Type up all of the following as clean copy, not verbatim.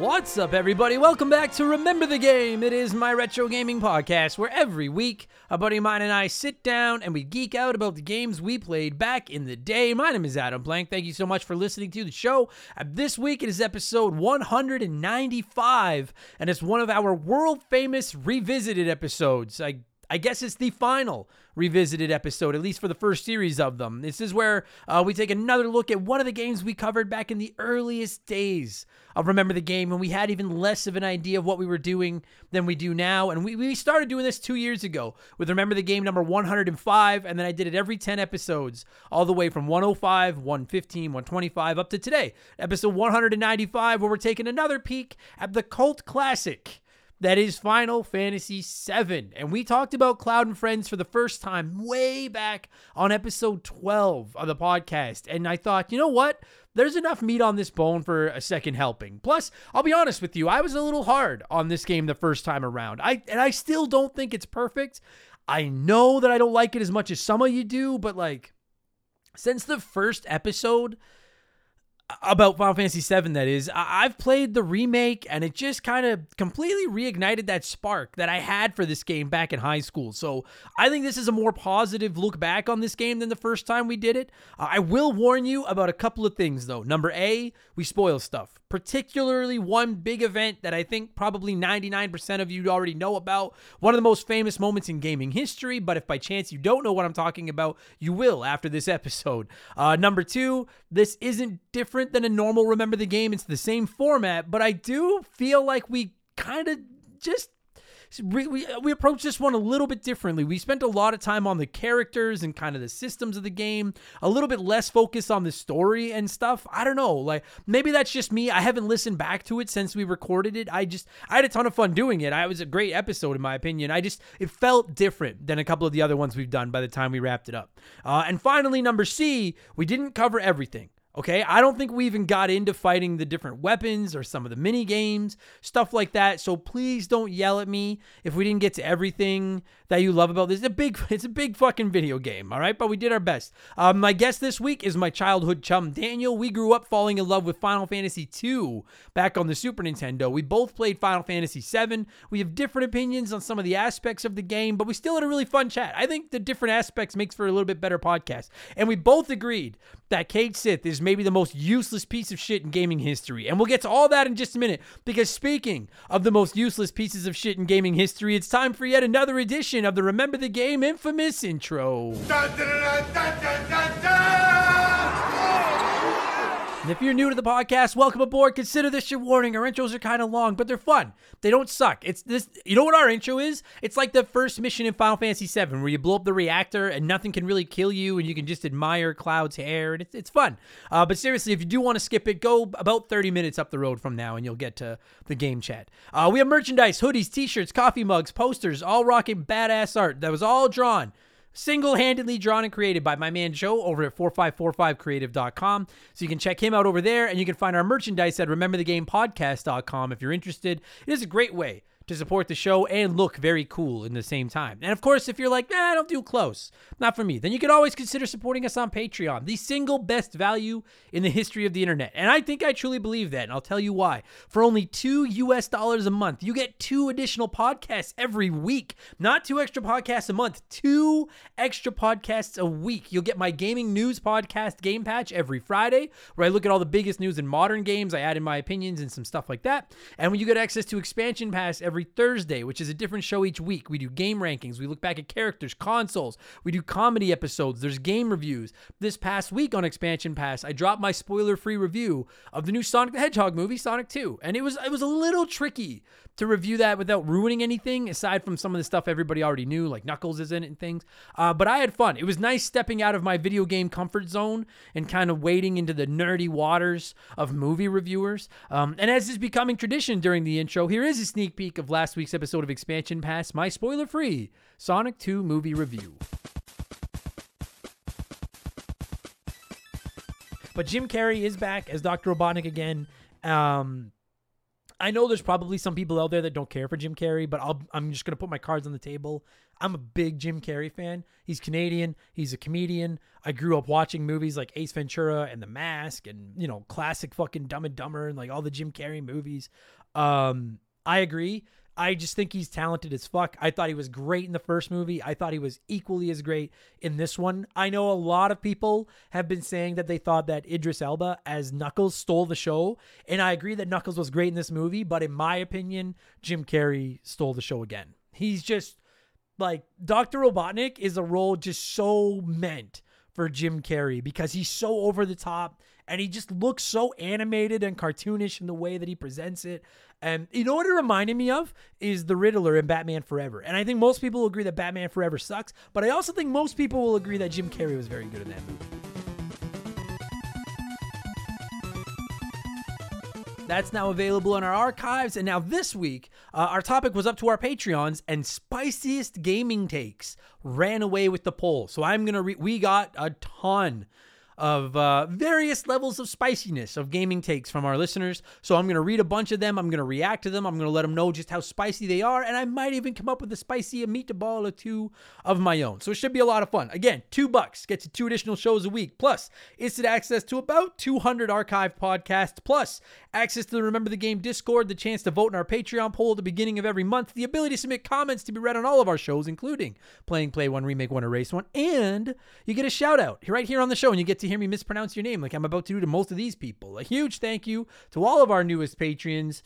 What's up, everybody? Welcome back to Remember the Game. It is my retro gaming podcast where every week a buddy of mine and I sit down and we geek out about the games we played back in the day. My name is Adam Blank. Thank you so much for listening to the show. This week it is episode 195, and it's one of our world-famous revisited episodes. I guess it's the final revisited episode, at least for the first series of them. This is where we take another look at one of the games we covered back in the earliest days of Remember the Game, when we had even less of an idea of what we were doing than we do now. And we started doing this 2 years ago with Remember the Game number 105, and then I did it every 10 episodes, all the way from 105, 115, 125, up to today, episode 195, where we're taking another peek at the cult classic that is Final Fantasy VII. And we talked about Cloud and Friends for the first time way back on episode 12 of the podcast. And I thought, you know what? There's enough meat on this bone for a second helping. Plus, I'll be honest with you, I was a little hard on this game the first time around. I still don't think it's perfect. I know that I don't like it as much as some of you do, but like, since the first episode about Final Fantasy VII, that is, I've played the remake, and it just kind of completely reignited that spark that I had for this game back in high school. So I think this is a more positive look back on this game than the first time we did it. I will warn you about a couple of things, though. Number A, we spoil stuff, particularly one big event that I think probably 99% of you already know about, one of the most famous moments in gaming history. But if by chance you don't know what I'm talking about, you will after this episode. Number two, this isn't different than a normal Remember the Game. It's the same format, but I do feel like we kind of just we approached this one a little bit differently. We spent a lot of time on the characters and kind of the systems of the game, a little bit less focus on the story and stuff. I don't know, like, maybe that's just me. I haven't listened back to it since we recorded it. I had a ton of fun doing it. It was a great episode, in my opinion. It felt different than a couple of the other ones we've done by the time we wrapped it up. And finally, number C, we didn't cover everything. Okay, I don't think we even got into fighting the different weapons or some of the mini games, stuff like that. So please don't yell at me if we didn't get to everything that you love about this. It's a big fucking video game, all right? But we did our best. My guest this week is my childhood chum, Daniel. We grew up falling in love with Final Fantasy II back on the Super Nintendo. We both played Final Fantasy VII. We have different opinions on some of the aspects of the game, but we still had a really fun chat. I think the different aspects makes for a little bit better podcast. And we both agreed that Cait Sith is maybe the most useless piece of shit in gaming history. And we'll get to all that in just a minute, because speaking of the most useless pieces of shit in gaming history, it's time for yet another edition of the Remember the Game infamous intro. Dun, dun, dun, dun, dun, dun, dun. And if you're new to the podcast, welcome aboard. Consider this your warning. Our intros are kind of long, but they're fun. They don't suck. It's this. You know what our intro is? It's like the first mission in Final Fantasy VII where you blow up the reactor and nothing can really kill you, and you can just admire Cloud's hair, and it's fun. But seriously, if you do want to skip it, go about 30 minutes up the road from now, and you'll get to the game chat. We have merchandise, hoodies, t-shirts, coffee mugs, posters, all rocking badass art that was all drawn, single-handedly drawn and created by my man Joe over at 4545creative.com. So you can check him out over there, and you can find our merchandise at rememberthegamepodcast.com if you're interested. It is a great way to support the show and look very cool in the same time. And of course, if you're like, I don't do clothes, not for me, then you can always consider supporting us on Patreon, the single best value in the history of the internet. And I think I truly believe that, and I'll tell you why. For only $2 a month, you get 2 additional podcasts every week. Not 2 extra podcasts a month, 2 extra podcasts a week. You'll get my gaming news podcast, Game Patch, every Friday, where I look at all the biggest news in modern games. I add in my opinions and some stuff like that. And when you get access to Expansion Pass every Thursday, which is a different show each week. We do game rankings. We look back at characters, consoles. We do comedy episodes. There's game reviews. This past week on Expansion Pass, I dropped my spoiler-free review of the new Sonic the Hedgehog movie, Sonic 2. And it was a little tricky to review that without ruining anything, aside from some of the stuff everybody already knew, like Knuckles is in it and things. But I had fun. It was nice stepping out of my video game comfort zone and kind of wading into the nerdy waters of movie reviewers. And as is becoming tradition during the intro, here is a sneak peek of last week's episode of Expansion Pass, my spoiler-free Sonic 2 movie review. But Jim Carrey is back as Dr. Robotnik again. I know there's probably some people out there that don't care for Jim Carrey, but I'm just going to put my cards on the table. I'm a big Jim Carrey fan. He's Canadian. He's a comedian. I grew up watching movies like Ace Ventura and The Mask and, you know, classic fucking Dumb and Dumber and like all the Jim Carrey movies. I agree. I just think he's talented as fuck. I thought he was great in the first movie. I thought he was equally as great in this one. I know a lot of people have been saying that they thought that Idris Elba as Knuckles stole the show. And I agree that Knuckles was great in this movie. But in my opinion, Jim Carrey stole the show again. He's just like Dr. Robotnik is a role just so meant for Jim Carrey because he's so over the top. And he just looks so animated and cartoonish in the way that he presents it. And you know what it reminded me of is the Riddler in Batman Forever. And I think most people will agree that Batman Forever sucks. But I also think most people will agree that Jim Carrey was very good in that movie. That's now available in our archives. And now this week, our topic was up to our Patreons and spiciest gaming takes ran away with the poll. So I'm going to we got a ton of various levels of spiciness of gaming takes from our listeners. So I'm going to read a bunch of them. I'm going to react to them. I'm going to let them know just how spicy they are. And I might even come up with a spicy meatball or two of my own. So it should be a lot of fun. Again, $2 gets you 2 additional shows a week. Plus instant access to about 200 archived podcasts. Plus access to the Remember the Game Discord, the chance to vote in our Patreon poll at the beginning of every month, the ability to submit comments to be read on all of our shows, including Playing Play One, Remake One, Erase One. And you get a shout out right here on the show and you get to hear me mispronounce your name like I'm about to do to most of these people. A huge thank you to all of our newest patrons.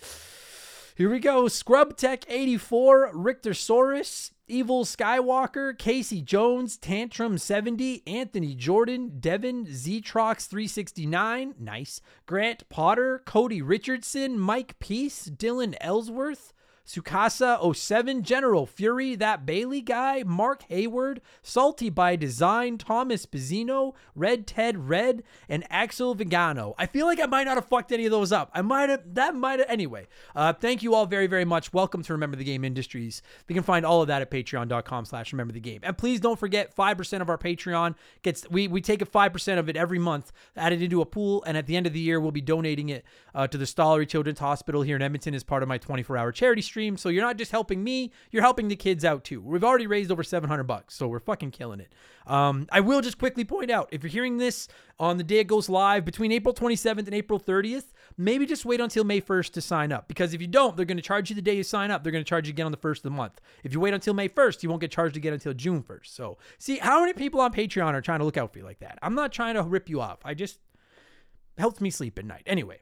Here we go. ScrubTech84, Richtersaurus, Evil Skywalker, Casey Jones, Tantrum70, Anthony Jordan, Devin, Zetrox369, nice, Grant Potter, Cody Richardson, Mike Peace, Dylan Ellsworth, Sukasa07, General Fury, That Bailey Guy, Mark Hayward, Salty by Design, Thomas Pizzino, Red Ted Red, and Axel Vigano. I feel like I might not have fucked any of those up. Anyway. Thank you all very, very much. Welcome to Remember the Game Industries. You can find all of that at patreon.com/rememberthegame. And please don't forget 5% of our Patreon gets, we take a 5% of it every month, add it into a pool, and at the end of the year, we'll be donating it to the Stollery Children's Hospital here in Edmonton as part of my 24-hour charity stream. So you're not just helping me, you're helping the kids out too. We've already raised over $700, so we're fucking killing it. I will just quickly point out, if you're hearing this on the day it goes live, between April 27th and April 30th, maybe just wait until May 1st to sign up, because if you don't, they're going to charge you the day you sign up. They're going to charge you again on the 1st of the month. If you wait until May 1st, you won't get charged again until June 1st. So see how many people on Patreon are trying to look out for you like that. I'm not trying to rip you off. I just helps me sleep at night. Anyway.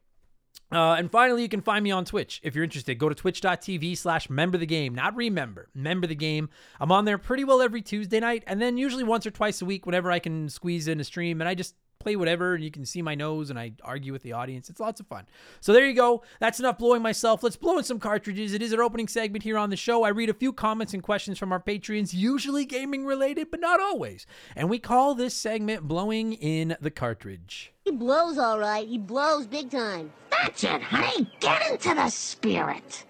And finally, you can find me on Twitch. If you're interested, go to twitch.tv/memberthegame. Not remember, member the game. I'm on there pretty well every Tuesday night, and then usually once or twice a week whenever I can squeeze in a stream, and I just play whatever, and you can see my nose, and I argue with the audience. It's lots of fun. So there you go. That's enough blowing myself. Let's blow in some cartridges. It is our opening segment here on the show. I read a few comments and questions from our Patreons, usually gaming-related, but not always. And we call this segment Blowing in the Cartridge. He blows all right. He blows big time. That's it, honey. Get into the spirit.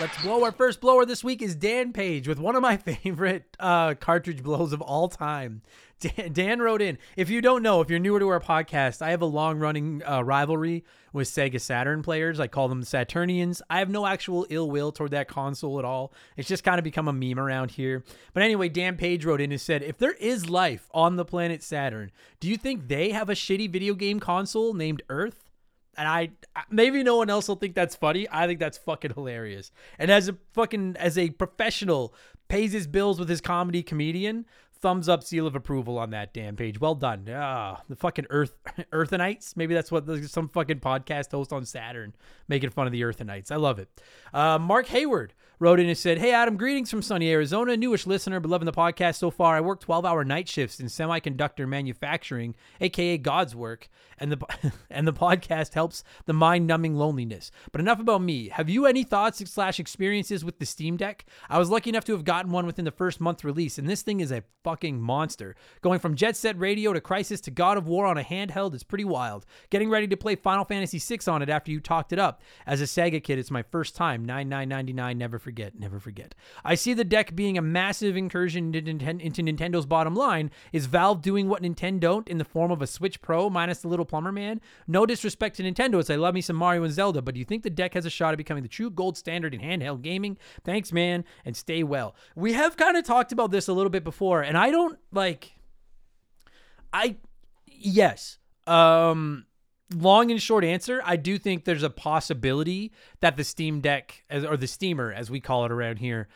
Let's blow. Our first blower this week is Dan Page with one of my favorite cartridge blows of all time. Dan wrote in, if you don't know, if you're newer to our podcast, I have a long-running rivalry with Sega Saturn players. I call them Saturnians. I have no actual ill will toward that console at all. It's just kind of become a meme around here. But anyway, Dan Page wrote in and said, if there is life on the planet Saturn, do you think they have a shitty video game console named Earth? And maybe no one else will think that's funny. I think that's fucking hilarious. And as a professional pays his bills with his comedian, thumbs up, seal of approval on that, Dan Page. Well done. The fucking Earthenites. Maybe that's what some fucking podcast host on Saturn making fun of the Earthenites. I love it. Mark Hayward wrote in and said, hey, Adam, greetings from sunny Arizona. Newish listener, but loving the podcast so far. I work 12-hour night shifts in semiconductor manufacturing, a.k.a. God's work, and the podcast helps the mind-numbing loneliness. But enough about me. Have you any thoughts/experiences with the Steam Deck? I was lucky enough to have gotten one within the first month release, and this thing is a fucking fucking monster. Going from Jet Set Radio to Crisis to God of War on a handheld is pretty wild. Getting ready to play Final Fantasy VI on it after you talked it up. As a Sega kid, it's my first time. $99.99. Never forget. Never forget. I see the deck being a massive incursion into Nintendo's bottom line. Is Valve doing what Nintendo don't in the form of a Switch Pro minus the little plumber man? No disrespect to Nintendo, as I love me some Mario and Zelda, but do you think the deck has a shot at becoming the true gold standard in handheld gaming? Thanks, man, and stay well. We have kind of talked about this a little bit before, and I don't, like... Long and short answer, I do think there's a possibility that the Steam Deck, or the Steamer, as we call it around here,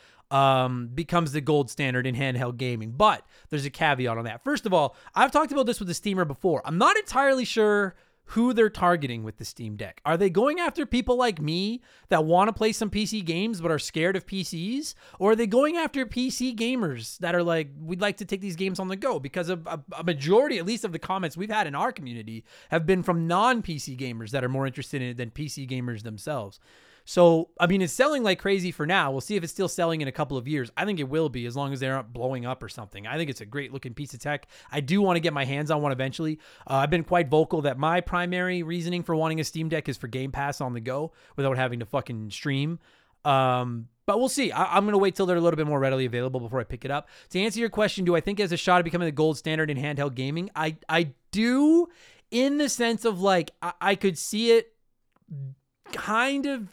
becomes the gold standard in handheld gaming. But there's a caveat on that. First of all, I've talked about this with the Steamer before. I'm not entirely sure who they're targeting with the Steam Deck. Are they going after people like me that want to play some PC games but are scared of PCs? Or are they going after PC gamers that are like, we'd like to take these games on the go? Because a majority, at least of the comments we've had in our community, have been from non-PC gamers that are more interested in it than PC gamers themselves. So, I mean, it's selling like crazy for now. We'll see if it's still selling in a couple of years. I think it will be, as long as they're not blowing up or something. I think it's a great looking piece of tech. I do want to get my hands on one eventually. I've been quite vocal that my primary reasoning for wanting a Steam Deck is for Game Pass on the go without having to fucking stream. But we'll see. I'm going to wait till they're a little bit more readily available before I pick it up. To answer your question, do I think it has a shot at becoming the gold standard in handheld gaming? I do, in the sense of like, I could see it kind of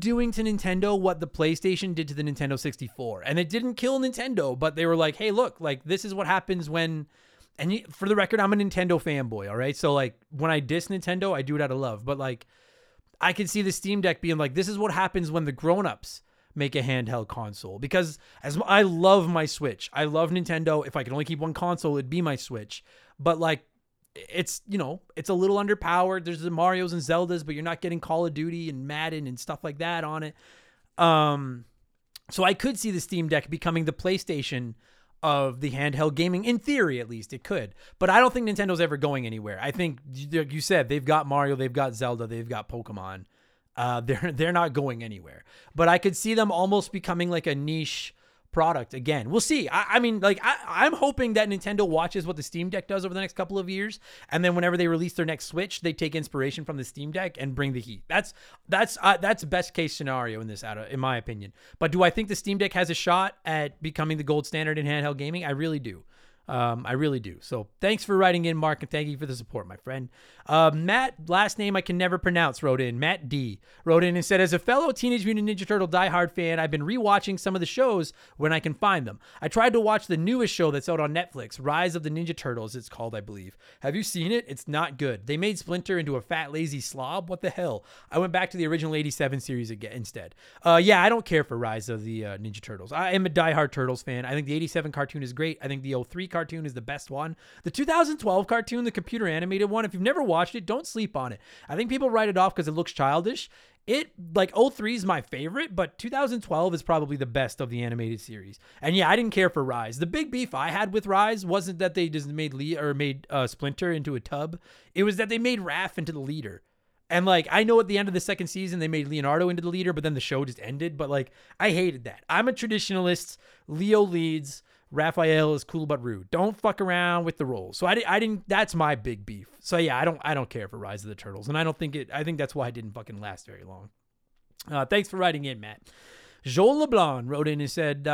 doing to Nintendo what the PlayStation did to the Nintendo 64. And it didn't kill Nintendo, but they were like, hey, look, like, this is what happens when... And for the record, I'm a Nintendo fanboy, all right? So, like, when I diss Nintendo, I do it out of love. But, like, I could see the Steam Deck being like, this is what happens when the grown-ups make a handheld console. Because as I love my Switch. I love Nintendo. If I could only keep one console, it'd be my Switch. But, like, it's, you know, it's a little underpowered. There's the Marios and Zeldas, but you're not getting Call of Duty and Madden and stuff like that on it. So I could see the Steam Deck becoming the PlayStation of the handheld gaming. In theory, at least, it could. But I don't think Nintendo's ever going anywhere. I think, like you said, they've got Mario, they've got Zelda, they've got Pokemon. They're not going anywhere. But I could see them almost becoming like a niche product again. We'll see. I'm hoping that Nintendo watches what the Steam Deck does over the next couple of years, and then whenever they release their next Switch, they take inspiration from the Steam Deck and bring the heat. That's best case scenario in my opinion. But do I think the Steam Deck has a shot at becoming the gold standard in handheld gaming? I really do. So thanks for writing in, Mark, and thank you for the support, my friend. Matt, last name I can never pronounce, wrote in. Matt D wrote in and said, as a fellow Teenage Mutant Ninja Turtle diehard fan, I've been rewatching some of the shows when I can find them. I tried to watch the newest show that's out on Netflix, Rise of the Ninja Turtles, it's called, I believe. Have you seen it? It's not good. They made Splinter into a fat, lazy slob. What the hell? I went back to the original 87 series again instead. I don't care for Rise of the Ninja Turtles. I am a diehard Turtles fan. I think the 87 cartoon is great. I think the 03 cartoon is the best one. The 2012 cartoon, the computer animated one, if you've never watched it, don't sleep on it. I think people write it off because it looks childish. It, like, 03 is my favorite, but 2012 is probably the best of the animated series. And yeah, I didn't care for Rise. The big beef I had with Rise wasn't that they just made Splinter into a tub. It was that they made Raph into the leader. And, like, I know at the end of the second season, they made Leonardo into the leader, but then the show just ended. But, like, I hated that. I'm a traditionalist. Leo leads. Raphael is cool but rude. Don't fuck around with the roles. So I didn't. That's my big beef. So yeah, I don't care for Rise of the Turtles, and I don't think it. I think that's why it didn't fucking last very long. Thanks for writing in, Matt. Joel LeBlanc wrote in and said,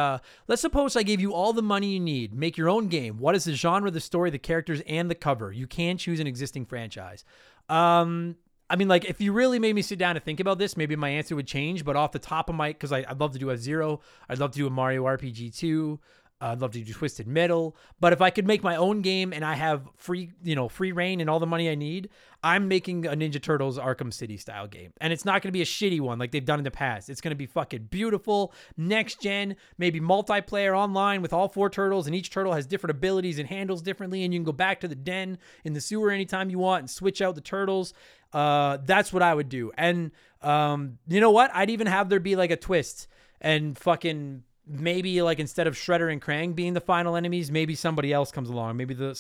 let's suppose I gave you all the money you need. Make your own game. What is the genre, the story, the characters, and the cover? You can choose an existing franchise. If you really made me sit down and think about this, maybe my answer would change. But off the top of my, because I'd love to do F-Zero. I'd love to do a Mario RPG 2. I'd love to do Twisted Metal, but if I could make my own game and I have free reign and all the money I need, I'm making a Ninja Turtles Arkham City style game. And it's not going to be a shitty one like they've done in the past. It's going to be fucking beautiful, next gen, maybe multiplayer online with all four turtles, and each turtle has different abilities and handles differently, and you can go back to the den in the sewer anytime you want and switch out the turtles. That's what I would do. And you know what? I'd even have there be like a twist and fucking maybe like instead of Shredder and Krang being the final enemies, maybe somebody else comes along. Maybe the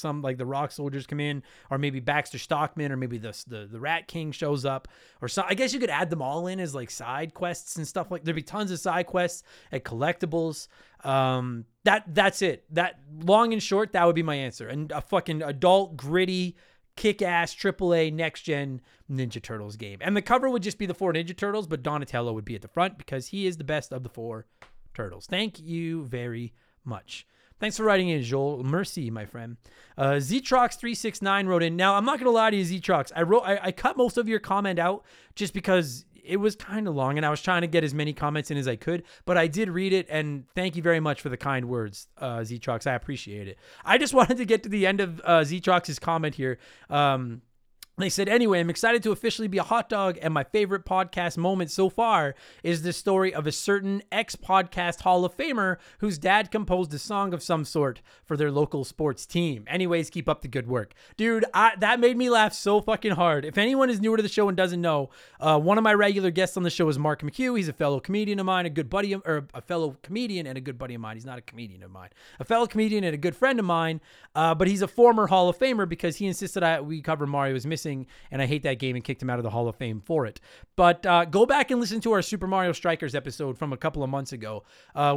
Rock Soldiers come in, or maybe Baxter Stockman, or maybe the Rat King shows up, or so. I guess you could add them all in as like side quests and stuff. Like there'd be tons of side quests and collectibles. That's it. That long and short, that would be my answer. And a fucking adult gritty kick-ass AAA next-gen Ninja Turtles game. And the cover would just be the four Ninja Turtles, but Donatello would be at the front because he is the best of the four Turtles. Thank you very much. Thanks for writing in, Joel. Mercy, my friend. Ztrox369 wrote in. Now, I'm not going to lie to you, Ztrox. I cut most of your comment out just because it was kind of long, and I was trying to get as many comments in as I could, but I did read it, and thank you very much for the kind words, Ztrox. I appreciate it. I just wanted to get to the end of Ztrox's comment here. They said, anyway, I'm excited to officially be a hot dog, and my favorite podcast moment so far is the story of a certain ex-podcast Hall of Famer whose dad composed a song of some sort for their local sports team. Anyways, keep up the good work. Dude, that made me laugh so fucking hard. If anyone is newer to the show and doesn't know, one of my regular guests on the show is Mark McHugh. He's a fellow comedian of mine, He's not a comedian of mine. A fellow comedian and a good friend of mine, but he's a former Hall of Famer because he insisted we cover Mario's Missing, and I hate that game and kicked him out of the Hall of Fame for it. But go back and listen to our Super Mario Strikers episode from a couple of months ago.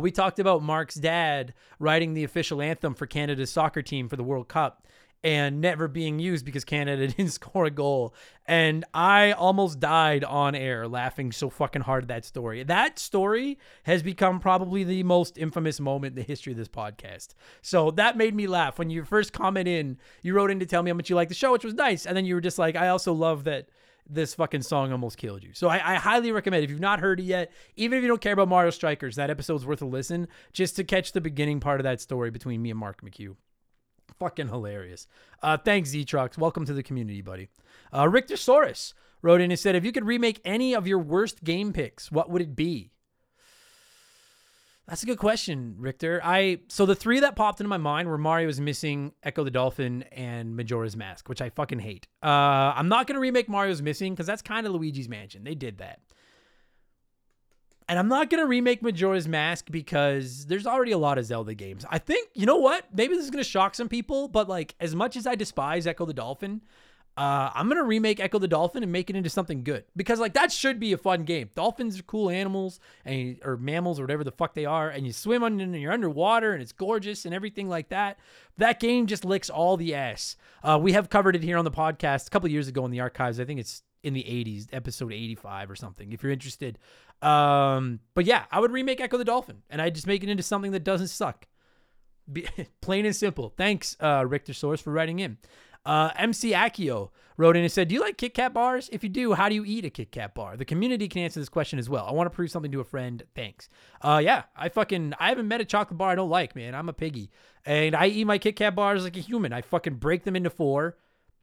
We talked about Mark's dad writing the official anthem for Canada's soccer team for the World Cup and never being used because Canada didn't score a goal. And I almost died on air laughing so fucking hard at that story. That story has become probably the most infamous moment in the history of this podcast. So that made me laugh. When you first comment in, you wrote in to tell me how much you liked the show, which was nice. And then you were just like, I also love that this fucking song almost killed you. So I highly recommend it. If you've not heard it yet, even if you don't care about Mario Strikers, that episode's worth a listen just to catch the beginning part of that story between me and Mark McHugh. Fucking hilarious. Thanks, Ztrox. Welcome to the community, buddy. Richtersaurus wrote in and said, if you could remake any of your worst game picks, what would it be? That's a good question, Richter. So the three that popped into my mind were Mario's Missing, Echo the Dolphin, and Majora's Mask, which I fucking hate. I'm not going to remake Mario's Missing because that's kind of Luigi's Mansion. They did that. And I'm not going to remake Majora's Mask because there's already a lot of Zelda games. I think, you know what? Maybe this is going to shock some people, but like as much as I despise Echo the Dolphin, I'm going to remake Echo the Dolphin and make it into something good because like that should be a fun game. Dolphins are cool animals or mammals or whatever the fuck they are. And you swim under and you're underwater and it's gorgeous and everything like that. That game just licks all the ass. We have covered it here on the podcast a couple of years ago in the archives. I think it's in the 80s, episode 85 or something, if you're interested. But yeah, I would remake Echo the Dolphin and I just make it into something that doesn't suck. Plain and simple. Thanks, Richtersaurus, for writing in. MC Accio wrote in and said, do you like Kit Kat bars? If you do, how do you eat a Kit Kat bar? The community can answer this question as well. I want to prove something to a friend. Thanks. Yeah, I haven't met a chocolate bar I don't like, man. I'm a piggy. And I eat my Kit Kat bars like a human. I fucking break them into four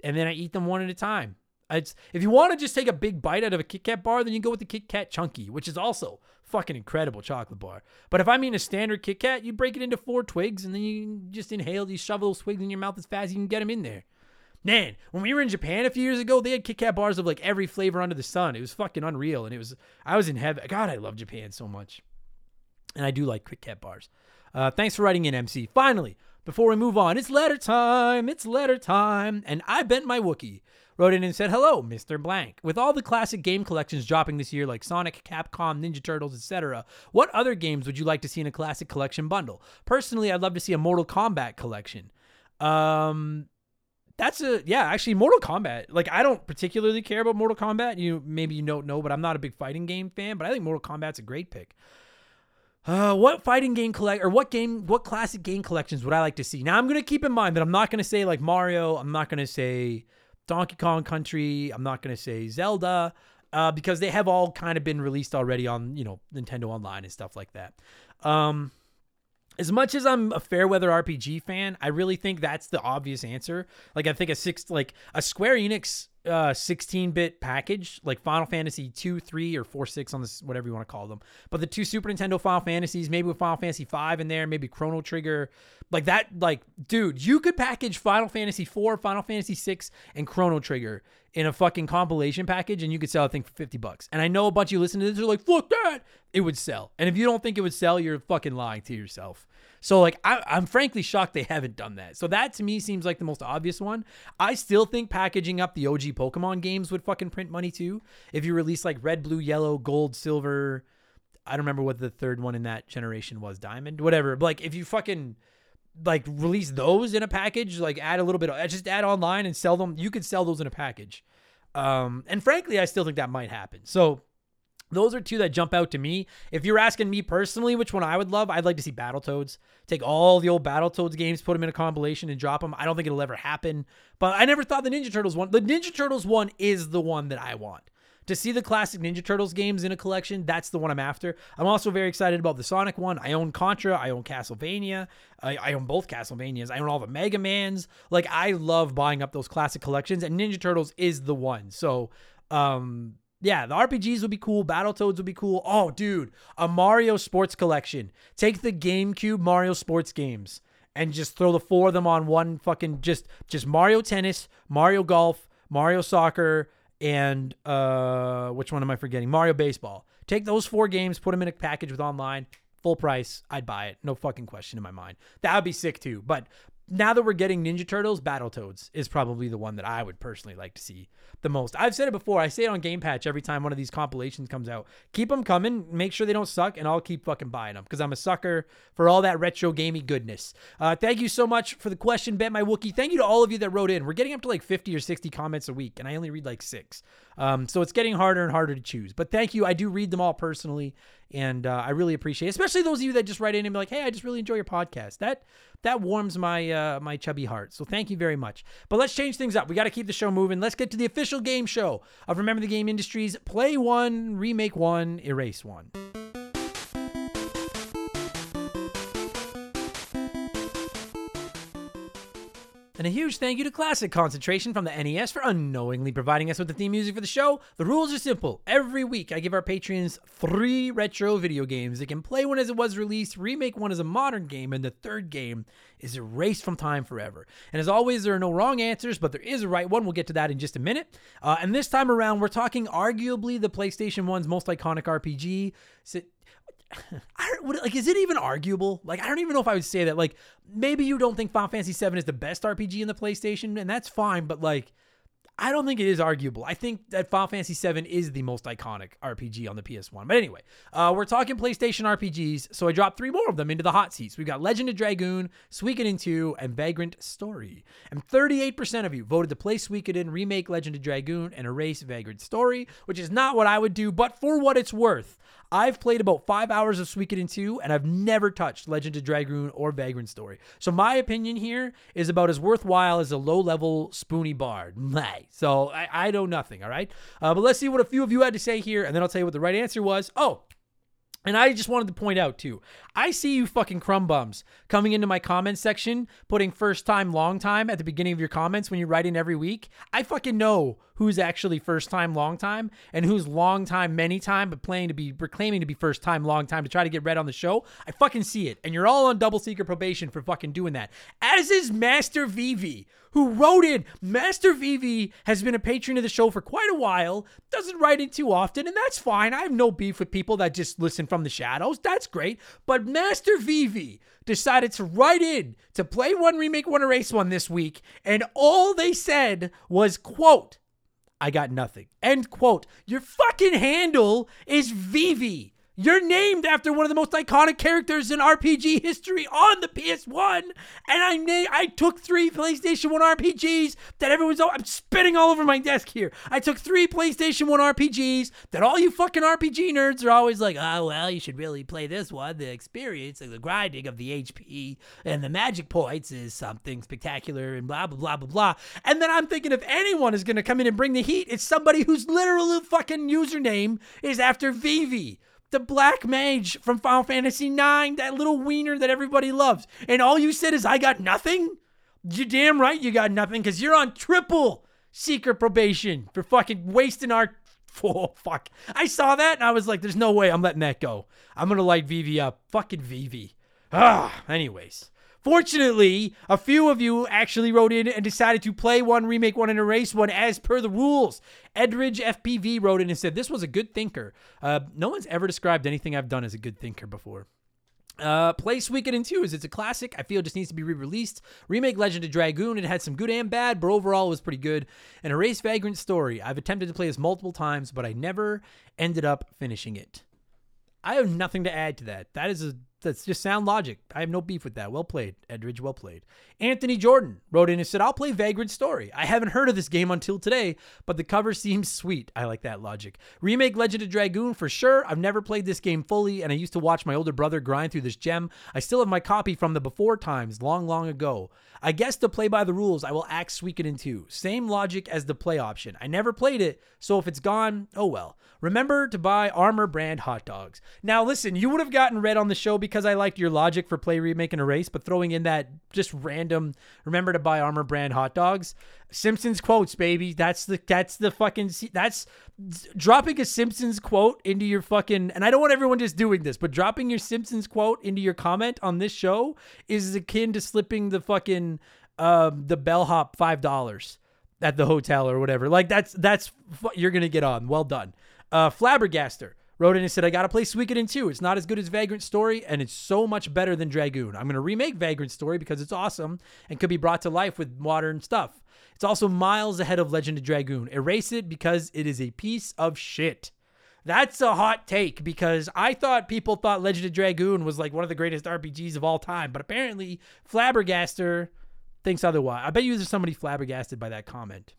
and then I eat them one at a time. If you want to just take a big bite out of a Kit Kat bar, then you go with the Kit Kat Chunky, which is also fucking incredible chocolate bar. But if I mean a standard Kit Kat, you break it into four twigs and then you just inhale these, shovel those twigs in your mouth as fast as you can get them in there. Man, when we were in Japan a few years ago, they had Kit Kat bars of like every flavor under the sun. It was fucking unreal. And I was in heaven. God, I love Japan so much. And I do like Kit Kat bars. Thanks for writing in, MC. Finally, before we move on, it's letter time. And I bent my Wookiee. Wrote in and said, hello, Mr. Blank. With all the classic game collections dropping this year like Sonic, Capcom, Ninja Turtles, etc., what other games would you like to see in a classic collection bundle? Personally, I'd love to see a Mortal Kombat collection. Actually, Mortal Kombat. Like, I don't particularly care about Mortal Kombat. Maybe you don't know, but I'm not a big fighting game fan, but I think Mortal Kombat's a great pick. What classic game collections would I like to see? Now, I'm going to keep in mind that I'm not going to say like Mario. I'm not going to say Donkey Kong Country. I'm not going to say Zelda because they have all kind of been released already on, Nintendo Online and stuff like that. As much as I'm a Fairweather RPG fan, I really think that's the obvious answer. Like, I think a Square Enix 16-bit package, like Final Fantasy 2, 3, or 4, 6 on this, whatever you want to call them. But the two Super Nintendo Final Fantasies, maybe with Final Fantasy V in there, maybe Chrono Trigger. Like that, dude, you could package Final Fantasy IV, Final Fantasy VI, and Chrono Trigger in a fucking compilation package and you could sell a thing for $50. And I know a bunch of you listening to this are like, fuck that, it would sell. And if you don't think it would sell, you're fucking lying to yourself. So like, I'm frankly shocked they haven't done that. So that to me seems like the most obvious one. I still think packaging up the OG Pokemon games would fucking print money too. If you release like red, blue, yellow, gold, silver, I don't remember what the third one in that generation was, diamond, whatever. But like if you fucking like release those in a package, like add a little bit, just add online and sell them. You could sell those in a package. And frankly, I still think that might happen. So those are two that jump out to me. If you're asking me personally, which one I would love, I'd like to see Battletoads. Take all the old Battletoads games, put them in a compilation and drop them. I don't think it'll ever happen, but I never thought the Ninja Turtles one, is the one that I want. To see the classic Ninja Turtles games in a collection, that's the one I'm after. I'm also very excited about the Sonic one. I own Contra. I own Castlevania. I own both Castlevanias. I own all the Mega Mans. Like, I love buying up those classic collections, and Ninja Turtles is the one. So, yeah, the RPGs would be cool. Battletoads would be cool. Oh, dude, a Mario Sports collection. Take the GameCube Mario Sports games and just throw the four of them on one fucking, just Mario Tennis, Mario Golf, Mario Soccer, and which one am I forgetting? Mario Baseball. Take those four games, put them in a package with online, full price. I'd buy it. No fucking question in my mind. That would be sick too. But now that we're getting Ninja Turtles, Battletoads is probably the one that I would personally like to see the most. I've said it before. I say it on Game Patch every time one of these compilations comes out. Keep them coming. Make sure they don't suck, and I'll keep fucking buying them because I'm a sucker for all that retro gamey goodness. Thank you so much for the question, Bet My Wookiee. Thank you to all of you that wrote in. We're getting up to like 50 or 60 comments a week, and I only read like 6. So it's getting harder and harder to choose. But thank you. I do read them all personally, and I really appreciate it. Especially those of you that just write in and be like, hey, I just really enjoy your podcast. That warms my chubby heart. So thank you very much. But let's change things up. We got to keep the show moving. Let's get to the official game show of Remember the Game Industries. Play one, remake one, erase one. And a huge thank you to Classic Concentration from the NES for unknowingly providing us with the theme music for the show. The rules are simple. Every week, I give our patrons 3 retro video games. They can play one as it was released, remake one as a modern game, and the third game is erased from time forever. And as always, there are no wrong answers, but there is a right one. We'll get to that in just a minute. And this time around, we're talking arguably the PlayStation 1's most iconic RPG. Is it even arguable? Like, I don't even know if I would say that. Like, maybe you don't think Final Fantasy VII is the best RPG in the PlayStation, and that's fine, but like, I don't think it is arguable. I think that Final Fantasy VII is the most iconic RPG on the PS1. But anyway, we're talking PlayStation RPGs, so I dropped 3 more of them into the hot seats. We've got Legend of Dragoon, Suikoden II, and Vagrant Story. And 38% of you voted to play Suikoden, remake Legend of Dragoon, and erase Vagrant Story, which is not what I would do, but for what it's worth, I've played about 5 hours of Suikoden II, and I've never touched Legend of Dragoon or Vagrant Story. So my opinion here is about as worthwhile as a low-level Spoony Bard. So I know nothing, all right? But let's see what a few of you had to say here, and then I'll tell you what the right answer was. Oh, and I just wanted to point out, too, I see you fucking crumb bums coming into my comment section, putting first time, long time at the beginning of your comments when you write in every week. I fucking know who's actually first time, and who's long time, many time, but claiming to be first time, long time to try to get read on the show. I fucking see it. And you're all on double secret probation for fucking doing that. As is Master VV, who wrote in. Master VV has been a patron of the show for quite a while, doesn't write in too often, and that's fine. I have no beef with people that just listen from the shadows. That's great. But Master VV decided to write in to play one, remake one, erase one this week, and all they said was, quote, I got nothing, end quote. Your fucking handle is VV. You're named after one of the most iconic characters in RPG history on the PS1, and I took 3 PlayStation 1 RPGs that I'm spitting all over my desk here. I took 3 PlayStation 1 RPGs that all you fucking RPG nerds are always like, oh, well, you should really play this one. The experience and the grinding of the HP and the magic points is something spectacular and blah, blah, blah, blah, blah. And then I'm thinking if anyone is going to come in and bring the heat, it's somebody whose literal fucking username is after Vivi, the black mage from Final Fantasy IX, that little wiener that everybody loves. And all you said is, I got nothing? You're damn right you got nothing, because you're on triple secret probation for fucking wasting our... Oh, fuck. I saw that, and I was like, there's no way I'm letting that go. I'm going to light Vivi up. Fucking Vivi. Ah, anyways. Fortunately, a few of you actually wrote in and decided to play one, remake one, and erase one as per the rules. Edridge FPV wrote in and said, this was a good thinker. No one's ever described anything I've done as a good thinker before. Play Suikoden II is it's a classic. I feel it just needs to be re-released. Remake Legend of Dragoon. It had some good and bad, but overall it was pretty good. And erase Vagrant Story. I've attempted to play this multiple times, but I never ended up finishing it. I have nothing to add to that. That's just sound logic. I have no beef with that. Well played, Edridge. Well played. Anthony Jordan wrote in and said, I'll play Vagrant Story. I haven't heard of this game until today, but the cover seems sweet. I like that logic. Remake Legend of Dragoon for sure. I've never played this game fully, and I used to watch my older brother grind through this gem. I still have my copy from the before times, long ago. I guess to play by the rules, I will axe Suikoden II. Same logic as the play option. I never played it, so if it's gone, oh well. Remember to buy Armor brand hot dogs. Now listen, you would have gotten read on the show because I liked your logic for play, remake, and erase, but throwing in that just random, remember to buy Armor brand hot dogs. Simpsons quotes, baby. That's the fucking, that's dropping a Simpsons quote into your fucking, and I don't want everyone just doing this, but dropping your Simpsons quote into your comment on this show is akin to slipping the fucking, the bellhop $5 at the hotel or whatever. Like that's you're going to get on. Well done. Flabbergaster wrote in and said, I gotta play Suikoden II. It's not as good as Vagrant Story, and it's so much better than Dragoon. I'm gonna remake Vagrant Story because it's awesome and could be brought to life with modern stuff. It's also miles ahead of Legend of Dragoon. Erase it because it is a piece of shit. That's a hot take because I thought people thought Legend of Dragoon was like one of the greatest RPGs of all time, but apparently Flabbergaster thinks otherwise. I bet you there's somebody flabbergasted by that comment.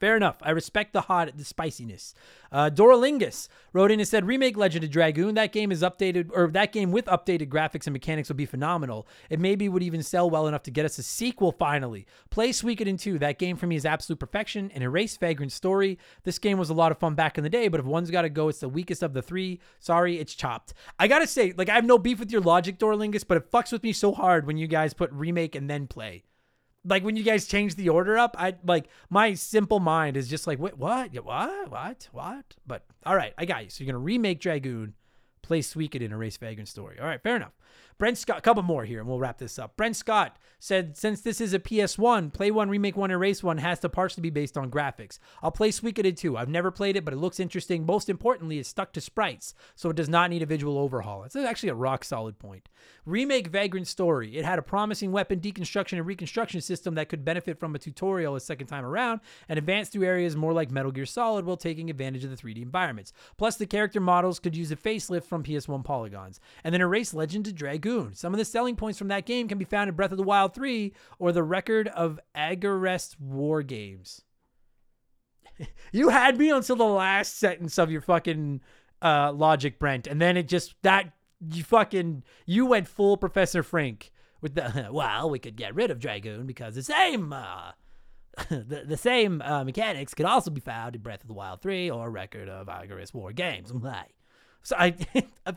Fair enough. I respect the spiciness. Doralingus wrote in and said, remake Legend of Dragoon. That game with updated graphics and mechanics would be phenomenal. It maybe would even sell well enough to get us a sequel finally. Play Suikoden II. That game for me is absolute perfection. And erase Vagrant Story. This game was a lot of fun back in the day, but if one's got to go, it's the weakest of the three. Sorry, it's chopped. I got to say, I have no beef with your logic, Doralingus, but it fucks with me so hard when you guys put remake and then play. When you guys change the order up, my simple mind is just like, wait, what? But all right, I got you. So you're going to remake Dragoon, play Suikoden, and erase Vagrant Story. All right, fair enough. Brent Scott, a couple more here and we'll wrap this up. Brent Scott said, since this is a PS1, play one, remake one, erase one has to partially be based on graphics. I'll play Suikoden 2. I've never played it, but it looks interesting. Most importantly, it's stuck to sprites, so it does not need a visual overhaul. It's actually a rock solid point. Remake Vagrant Story. It had a promising weapon deconstruction and reconstruction system that could benefit from a tutorial a second time around and advance through areas more like Metal Gear Solid while taking advantage of the 3D environments. Plus, the character models could use a facelift from PS1 polygons. And then erase Legend of Dragoon. Some of the selling points from that game can be found in Breath of the Wild 3 or the Record of Agarest War Games. You had me until the last sentence of your fucking logic, Brent. And then you went full Professor Frank with the, well, we could get rid of Dragoon because the same, mechanics could also be found in Breath of the Wild 3 or Record of Agarest War Games. I'm like, so I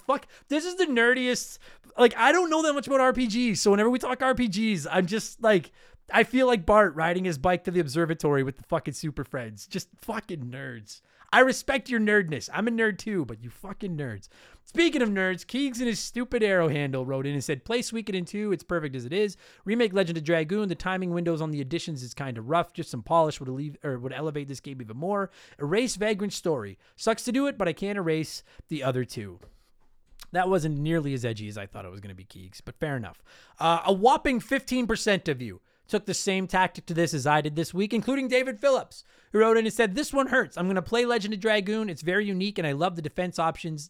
fuck, this is the nerdiest, I don't know that much about RPGs. So whenever we talk RPGs, I'm just I feel like Bart riding his bike to the observatory with the fucking super friends, just fucking nerds. I respect your nerdness. I'm a nerd too, but you fucking nerds. Speaking of nerds, Keegs and his stupid arrow handle wrote in and said, play Suikoden 2. It's perfect as it is. Remake Legend of Dragoon. The timing windows on the additions is kind of rough. Just some polish would elevate this game even more. Erase Vagrant Story. Sucks to do it, but I can't erase the other two. That wasn't nearly as edgy as I thought it was going to be, Keegs, but fair enough. A whopping 15% of you took the same tactic to this as I did this week, including David Phillips, who wrote in and said, this one hurts. I'm going to play Legend of Dragoon. It's very unique, and I love the defense options.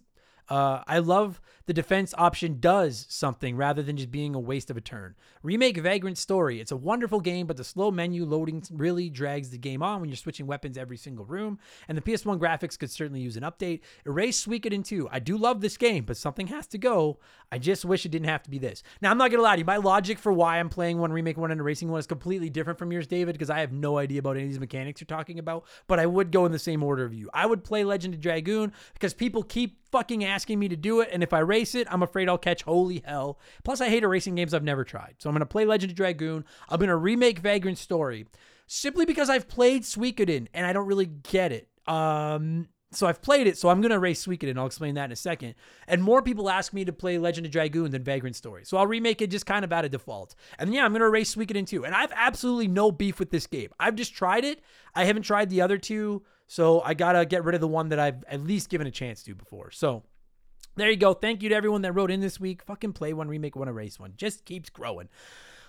I love the defense option does something rather than just being a waste of a turn. Remake Vagrant Story. It's a wonderful game, but the slow menu loading really drags the game on when you're switching weapons every single room, and the PS1 graphics could certainly use an update. Erase Suikoden 2. I do love this game, but something has to go. I just wish it didn't have to be this. Now, I'm not going to lie to you. My logic for why I'm playing one, remake one, and erasing one is completely different from yours, David, because I have no idea about any of these mechanics you're talking about, but I would go in the same order of you. I would play Legend of Dragoon because people keep fucking asking me to do it, and if I race it, I'm afraid I'll catch holy hell. Plus, I hate erasing games I've never tried. So I'm gonna play Legend of Dragoon. I'm gonna remake Vagrant Story simply because I've played Suikoden and I don't really get it. So I've played it, so I'm going to erase Suikoden, and I'll explain that in a second. And more people ask me to play Legend of Dragoon than Vagrant Story. So I'll remake it just kind of out of default. And yeah, I'm going to erase Suikoden II. And I have absolutely no beef with this game. I've just tried it. I haven't tried the other two, so I got to get rid of the one that I've at least given a chance to before. So there you go. Thank you to everyone that wrote in this week. Fucking play one, remake one, erase one. Just keeps growing.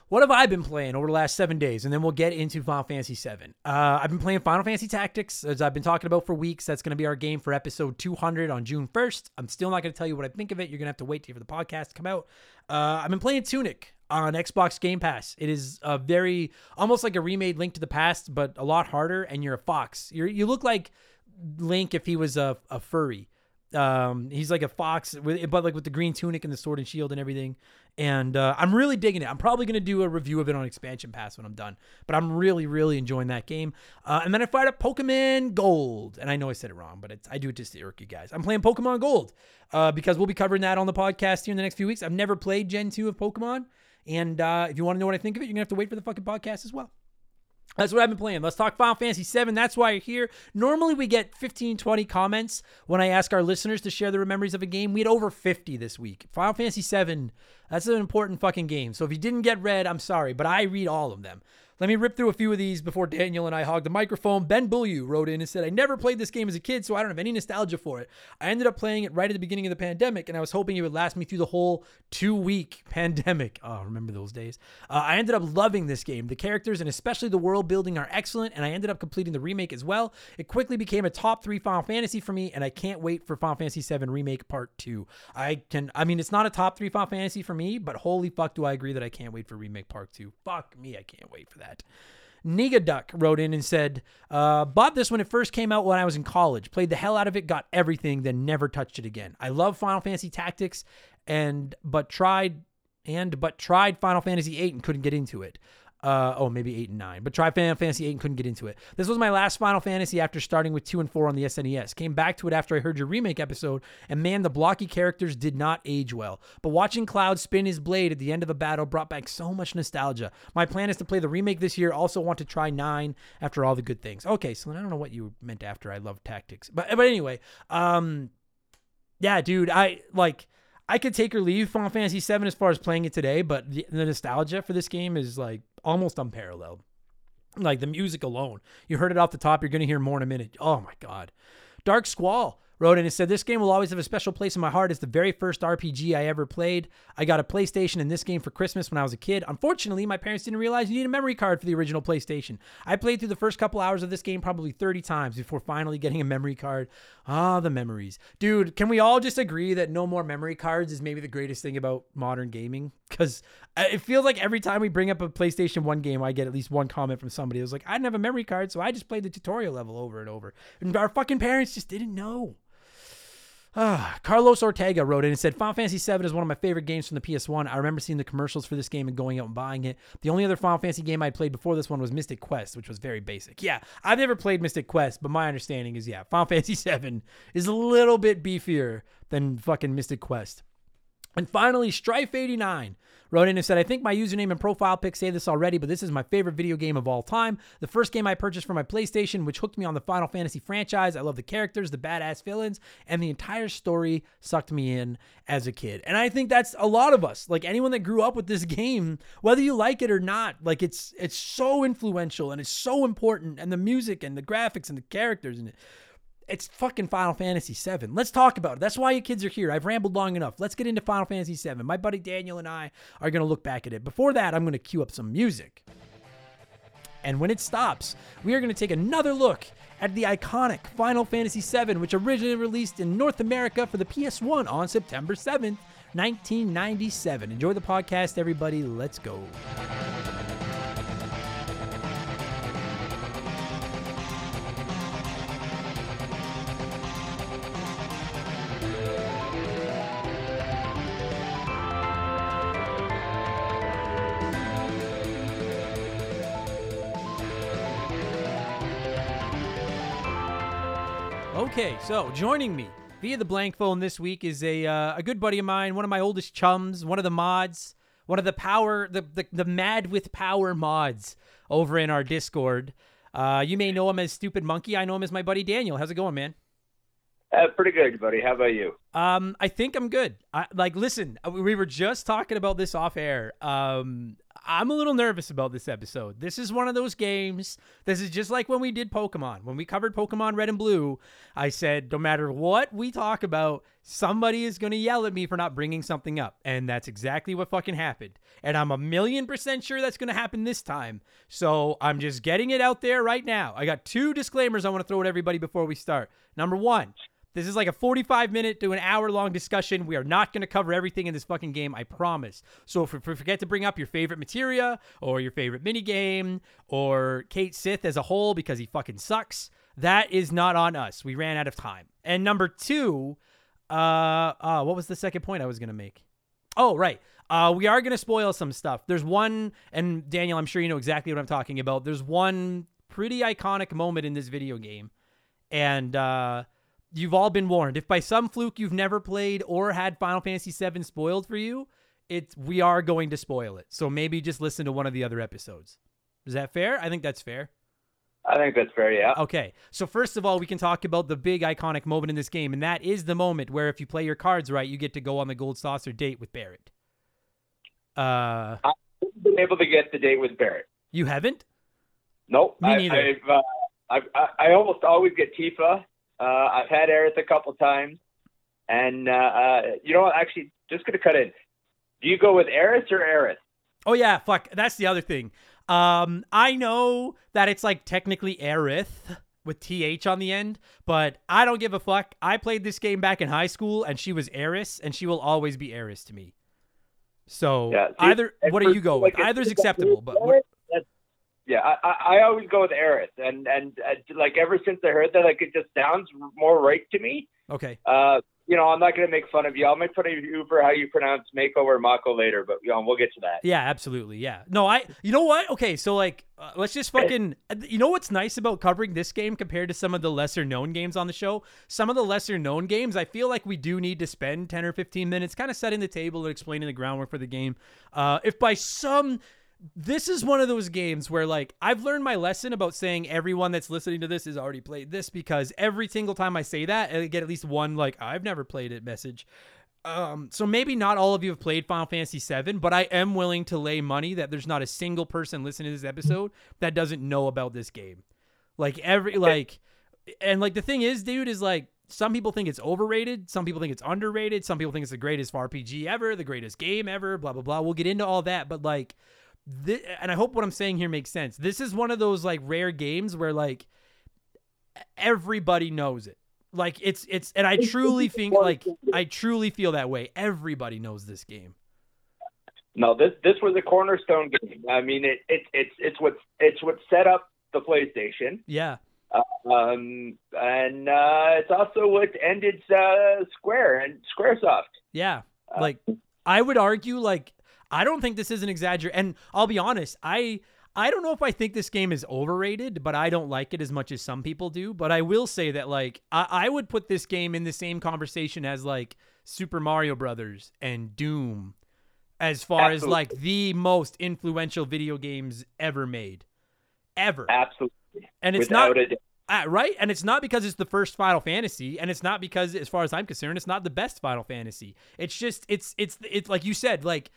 What have I been playing over the last 7 days? And then we'll get into Final Fantasy VII. I've been playing Final Fantasy Tactics, as I've been talking about for weeks. That's going to be our game for episode 200 on June 1st. I'm still not going to tell you what I think of it. You're going to have to wait till for the podcast to come out. I've been playing Tunic on Xbox Game Pass. It is a very, almost like a remade Link to the Past, but a lot harder. And you're a fox. You look like Link if he was a furry. He's like a fox, but like with the green tunic and the sword and shield and everything. And I'm really digging it. I'm probably going to do a review of it on Expansion Pass when I'm done. But I'm really, really enjoying that game. And then I fired up Pokemon Gold. And I know I said it wrong, but I do it just to irk you guys. I'm playing Pokemon Gold because we'll be covering that on the podcast here in the next few weeks. I've never played Gen 2 of Pokemon. And if you want to know what I think of it, you're going to have to wait for the fucking podcast as well. That's what I've been playing. Let's talk Final Fantasy VII. That's why you're here. Normally, we get 15, 20 comments when I ask our listeners to share their memories of a game. We had over 50 this week. Final Fantasy VII, that's an important fucking game. So if you didn't get read, I'm sorry, but I read all of them. Let me rip through a few of these before Daniel and I hog the microphone. Ben Bullew wrote in and said, I never played this game as a kid, so I don't have any nostalgia for it. I ended up playing it right at the beginning of the pandemic, and I was hoping it would last me through the whole 2-week pandemic. Oh, remember those days. I ended up loving this game. The characters and especially the world building are excellent, and I ended up completing the remake as well. It quickly became a top 3 Final Fantasy for me, and I can't wait for Final Fantasy VII Remake Part 2. I mean, it's not a top 3 Final Fantasy for me, but holy fuck do I agree that I can't wait for Remake Part 2. Fuck me, I can't wait for that. Niga Duck wrote in and said, bought this when it first came out when I was in college, played the hell out of it, got everything, then never touched it again. I love Final Fantasy Tactics but tried Final Fantasy VIII and couldn't get into it. Maybe 8 and 9, but tried Final Fantasy VIII and couldn't get into it. This was my last Final Fantasy after starting with 2 and 4 on the SNES. Came back to it after I heard your remake episode, and man, the blocky characters did not age well. But watching Cloud spin his blade at the end of a battle brought back so much nostalgia. My plan is to play the remake this year. Also want to try 9 after all the good things. Okay, so then I don't know what you meant after I love Tactics. But anyway, yeah, dude, I could take or leave Final Fantasy VII as far as playing it today, but the nostalgia for this game is like almost unparalleled. Like the music alone. You heard it off the top. You're going to hear more in a minute. Oh my God. Dark Squall wrote in and said, this game will always have a special place in my heart. It's the very first RPG I ever played. I got a PlayStation and this game for Christmas when I was a kid. Unfortunately, my parents didn't realize you need a memory card for the original PlayStation. I played through the first couple hours of this game probably 30 times before finally getting a memory card. Ah, the memories. Dude, can we all just agree that no more memory cards is maybe the greatest thing about modern gaming? Because it feels like every time we bring up a PlayStation 1 game, I get at least one comment from somebody who's like, I didn't have a memory card, so I just played the tutorial level over and over. And our fucking parents just didn't know. Carlos Ortega wrote in and said, Final Fantasy VII is one of my favorite games from the PS1. I remember seeing the commercials for this game and going out and buying it. The only other Final Fantasy game I played before this one was Mystic Quest, which was very basic. Yeah, I've never played Mystic Quest, but my understanding is, yeah, Final Fantasy VII is a little bit beefier than fucking Mystic Quest. And finally, Strife89 wrote in and said, I think my username and profile pic say this already, but this is my favorite video game of all time. The first game I purchased for my PlayStation, which hooked me on the Final Fantasy franchise. I love the characters, the badass villains, and the entire story sucked me in as a kid. And I think that's a lot of us. Like anyone that grew up with this game, whether you like it or not, like it's so influential and it's so important. And the music and the graphics and the characters and it's fucking Final Fantasy VII. Let's talk about it. That's why you kids are here. I've rambled long enough. Let's get into Final Fantasy VII. My buddy Daniel and I are going to look back at it. Before that, I'm going to cue up some music. And when it stops, we are going to take another look at the iconic Final Fantasy VII, which originally released in North America for the PS1 on September 7th, 1997. Enjoy the podcast, everybody. Let's go. Okay, so joining me via the blank phone this week is a good buddy of mine, one of my oldest chums, one of the mods, one of the power, the Mad with Power mods over in our Discord. You may know him as Stupid Monkey. I know him as my buddy Daniel. How's it going, man? Pretty good, buddy. How about you? I think I'm good. Listen, we were just talking about this off air. I'm a little nervous about this episode. This is one of those games. This is just like when we did Pokemon. When we covered Pokemon Red and Blue, I said, no matter what we talk about, somebody is going to yell at me for not bringing something up. And that's exactly what fucking happened. And I'm 1,000,000% sure that's going to happen this time. So I'm just getting it out there right now. I got two disclaimers I want to throw at everybody before we start. Number one, this is like a 45-minute to an hour-long discussion. We are not going to cover everything in this fucking game, I promise. So if we forget to bring up your favorite materia or your favorite minigame or Cait Sith as a whole because he fucking sucks, that is not on us. We ran out of time. And number two, what was the second point I was going to make? Oh, right. We are going to spoil some stuff. There's one, and Daniel, I'm sure you know exactly what I'm talking about. There's one pretty iconic moment in this video game. And you've all been warned. If by some fluke you've never played or had Final Fantasy VII spoiled for you, we are going to spoil it. So maybe just listen to one of the other episodes. Is that fair? I think that's fair. I think that's fair, yeah. Okay. So first of all, we can talk about the big iconic moment in this game, and that is the moment where if you play your cards right, you get to go on the Gold Saucer date with Barret. I've been able to get the date with Barret. You haven't? Nope. Me neither. I almost always get Tifa. I've had Aerith a couple times, and you know, actually, just gonna cut in. Do you go with Aerith or Aerith? Oh yeah, fuck. That's the other thing. I know that it's like technically Aerith with TH on the end, but I don't give a fuck. I played this game back in high school, and she was Aerith, and she will always be Aerith to me. So yeah, either, what do you go with? Either's acceptable, but. Yeah, I always go with Aerith, and like ever since I heard that, like it just sounds more right to me. Okay. You know, I'm not gonna make fun of you. I'll make fun of you for how you pronounce Makeover Mako later, but we'll get to that. Yeah, absolutely. Yeah. No, you know what? Okay, so like, let's just fucking. You know what's nice about covering this game compared to some of the lesser known games on the show? Some of the lesser known games, I feel like we do need to spend 10 or 15 minutes, kind of setting the table and explaining the groundwork for the game. This is one of those games where, like, I've learned my lesson about saying everyone that's listening to this has already played this, because every single time I say that, I get at least one, like, I've never played it message. So maybe not all of you have played Final Fantasy VII, but I am willing to lay money that there's not a single person listening to this episode that doesn't know about this game. Like, the thing is, dude, is like, some people think it's overrated. Some people think it's underrated. Some people think it's the greatest RPG ever, the greatest game ever, blah, blah, blah. We'll get into all that, but like, and I hope what I'm saying here makes sense. This is one of those like rare games where like everybody knows it. Like it's, and I truly think I truly feel that way. Everybody knows this game. No, this was a cornerstone game. I mean, it's what set up the PlayStation. Yeah. It's also what ended Square and Squaresoft. Yeah. Like I would argue like. I don't think this is an exaggeration. And I'll be honest, I don't know if I think this game is overrated, but I don't like it as much as some people do. But I will say that, like, I would put this game in the same conversation as, like, Super Mario Brothers and Doom as far Absolutely. As, like, the most influential video games ever made. Ever. Absolutely. And it's Without not... right? And it's not because it's the first Final Fantasy, and it's not because, as far as I'm concerned, it's not the best Final Fantasy. It's just... It's like you said, like...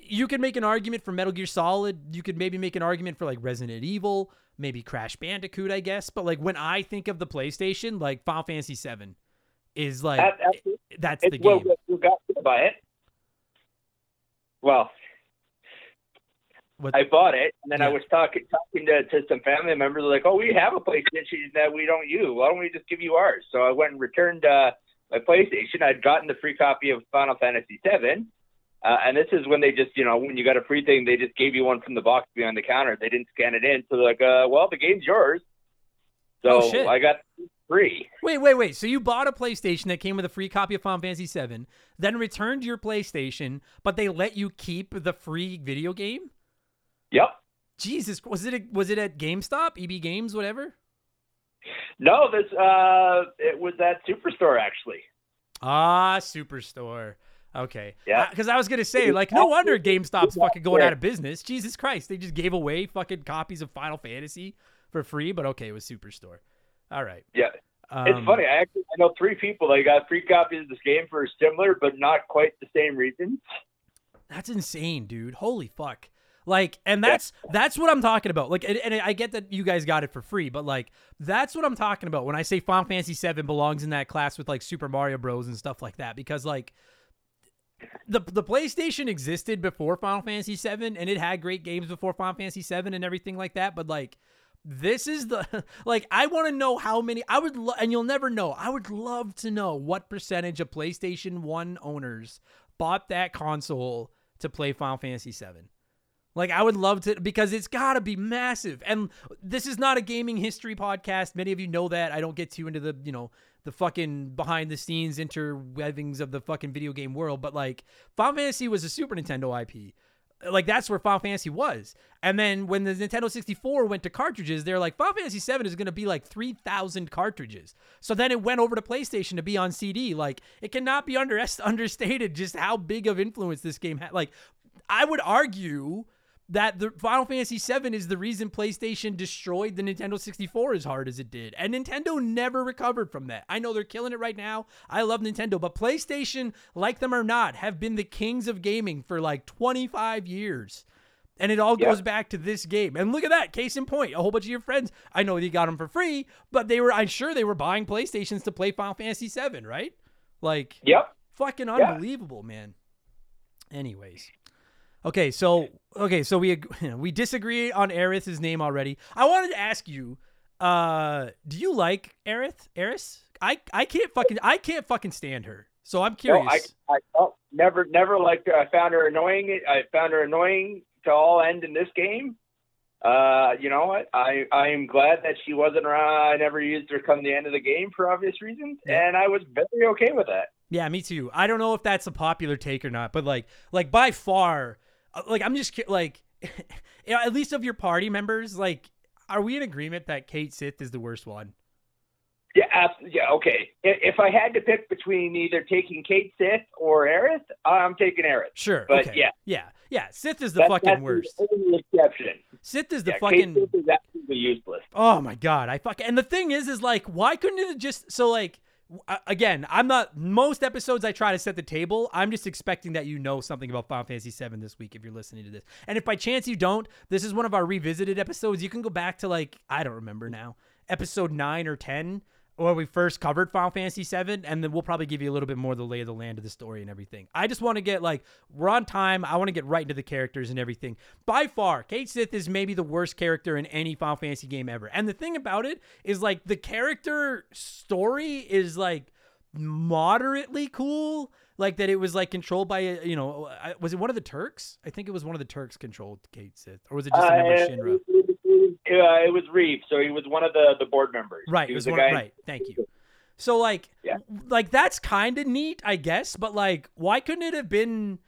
You could make an argument for Metal Gear Solid. You could maybe make an argument for like Resident Evil, maybe Crash Bandicoot, I guess. But like when I think of the PlayStation, like Final Fantasy VII is like, that's the game. Well, you got to buy it. Well, what? I bought it, and then yeah. I was talking to some family members. They're like, oh, we have a PlayStation that we don't use. Why don't we just give you ours? So I went and returned my PlayStation. I'd gotten the free copy of Final Fantasy VII. And this is when they just, you know, when you got a free thing, they just gave you one from the box behind the counter. They didn't scan it in. So they're like, well, the game's yours. So oh, shit. I got free. Wait. So you bought a PlayStation that came with a free copy of Final Fantasy VII, then returned your PlayStation, but they let you keep the free video game? Yep. Jesus. Was it at GameStop, EB Games, whatever? No, it was at Superstore, actually. Ah, Superstore. Okay. Yeah. Because I was going to say, like, no wonder GameStop's fucking going out of business. Jesus Christ. They just gave away fucking copies of Final Fantasy for free, but okay, it was Superstore. All right. Yeah. It's funny. I know three people that got free copies of this game for similar but not quite the same reasons. That's insane, dude. Holy fuck. Like, and that's what I'm talking about. Like, and I get that you guys got it for free, but like, that's what I'm talking about when I say Final Fantasy VII belongs in that class with like Super Mario Bros and stuff like that, because like the PlayStation existed before Final Fantasy VII and it had great games before Final Fantasy VII and everything like that. But like, this is the, like, I want to know how many, and you'll never know. I would love to know what percentage of PlayStation 1 owners bought that console to play Final Fantasy VII. Like, I would love to, because it's got to be massive. And this is not a gaming history podcast. Many of you know that. I don't get too into the, you know, the fucking behind-the-scenes interweavings of the fucking video game world. But, like, Final Fantasy was a Super Nintendo IP. Like, that's where Final Fantasy was. And then when the Nintendo 64 went to cartridges, they're like, Final Fantasy VII is going to be like 3,000 cartridges. So then it went over to PlayStation to be on CD. Like, it cannot be understated just how big of influence this game had. Like, I would argue that the Final Fantasy VII is the reason PlayStation destroyed the Nintendo 64 as hard as it did. And Nintendo never recovered from that. I know they're killing it right now. I love Nintendo, but PlayStation, like them or not, have been the kings of gaming for like 25 years. And it all goes back to this game. And look at that. Case in point, a whole bunch of your friends, I know you got them for free, but they were, I'm sure they were buying PlayStations to play Final Fantasy VII, right? Like, fucking unbelievable, man. Anyways. Okay, so we disagree on Aerith's name already. I wanted to ask you, do you like Aerith? Aerith? I can't fucking stand her. So I'm curious. No, I never liked her. I found her annoying. To all end in this game. You know what? I am glad that she wasn't around. I never used her come the end of the game for obvious reasons, and I was very okay with that. Yeah, me too. I don't know if that's a popular take or not, but like by far. Like, I'm just like, at least of your party members, like, are we in agreement that Cait Sith is the worst one? Yeah. Yeah. Okay. If I had to pick between either taking Cait Sith or Aerith, I'm taking Aerith. Sure. But okay. Yeah. Sith is the fucking worst. That's the only exception. Sith is the fucking. Cait Sith is absolutely useless. Oh my God. And the thing is like, why couldn't it just, so like, again, I'm not, most episodes I try to set the table. I'm just expecting that you know something about Final Fantasy VII this week if you're listening to this. And if by chance you don't, this is one of our revisited episodes. You can go back to, like, I don't remember now, episode 9 or 10, where we first covered Final Fantasy VII, and then we'll probably give you a little bit more of the lay of the land of the story and everything. I just want to get, like, we're on time. I want to get right into the characters and everything. By far, Cait Sith is maybe the worst character in any Final Fantasy game ever. And the thing about it is, like, the character story is, like, moderately cool. Like, that it was, like, controlled by, you know, was it one of the Turks? I think it was one of the Turks controlled Cait Sith. Or was it just a member of Shinra? It was Reeve, so he was one of the board members. Right, he was the guy. Right, thank you. So, like, like that's kind of neat, I guess, but, like, why couldn't it have been,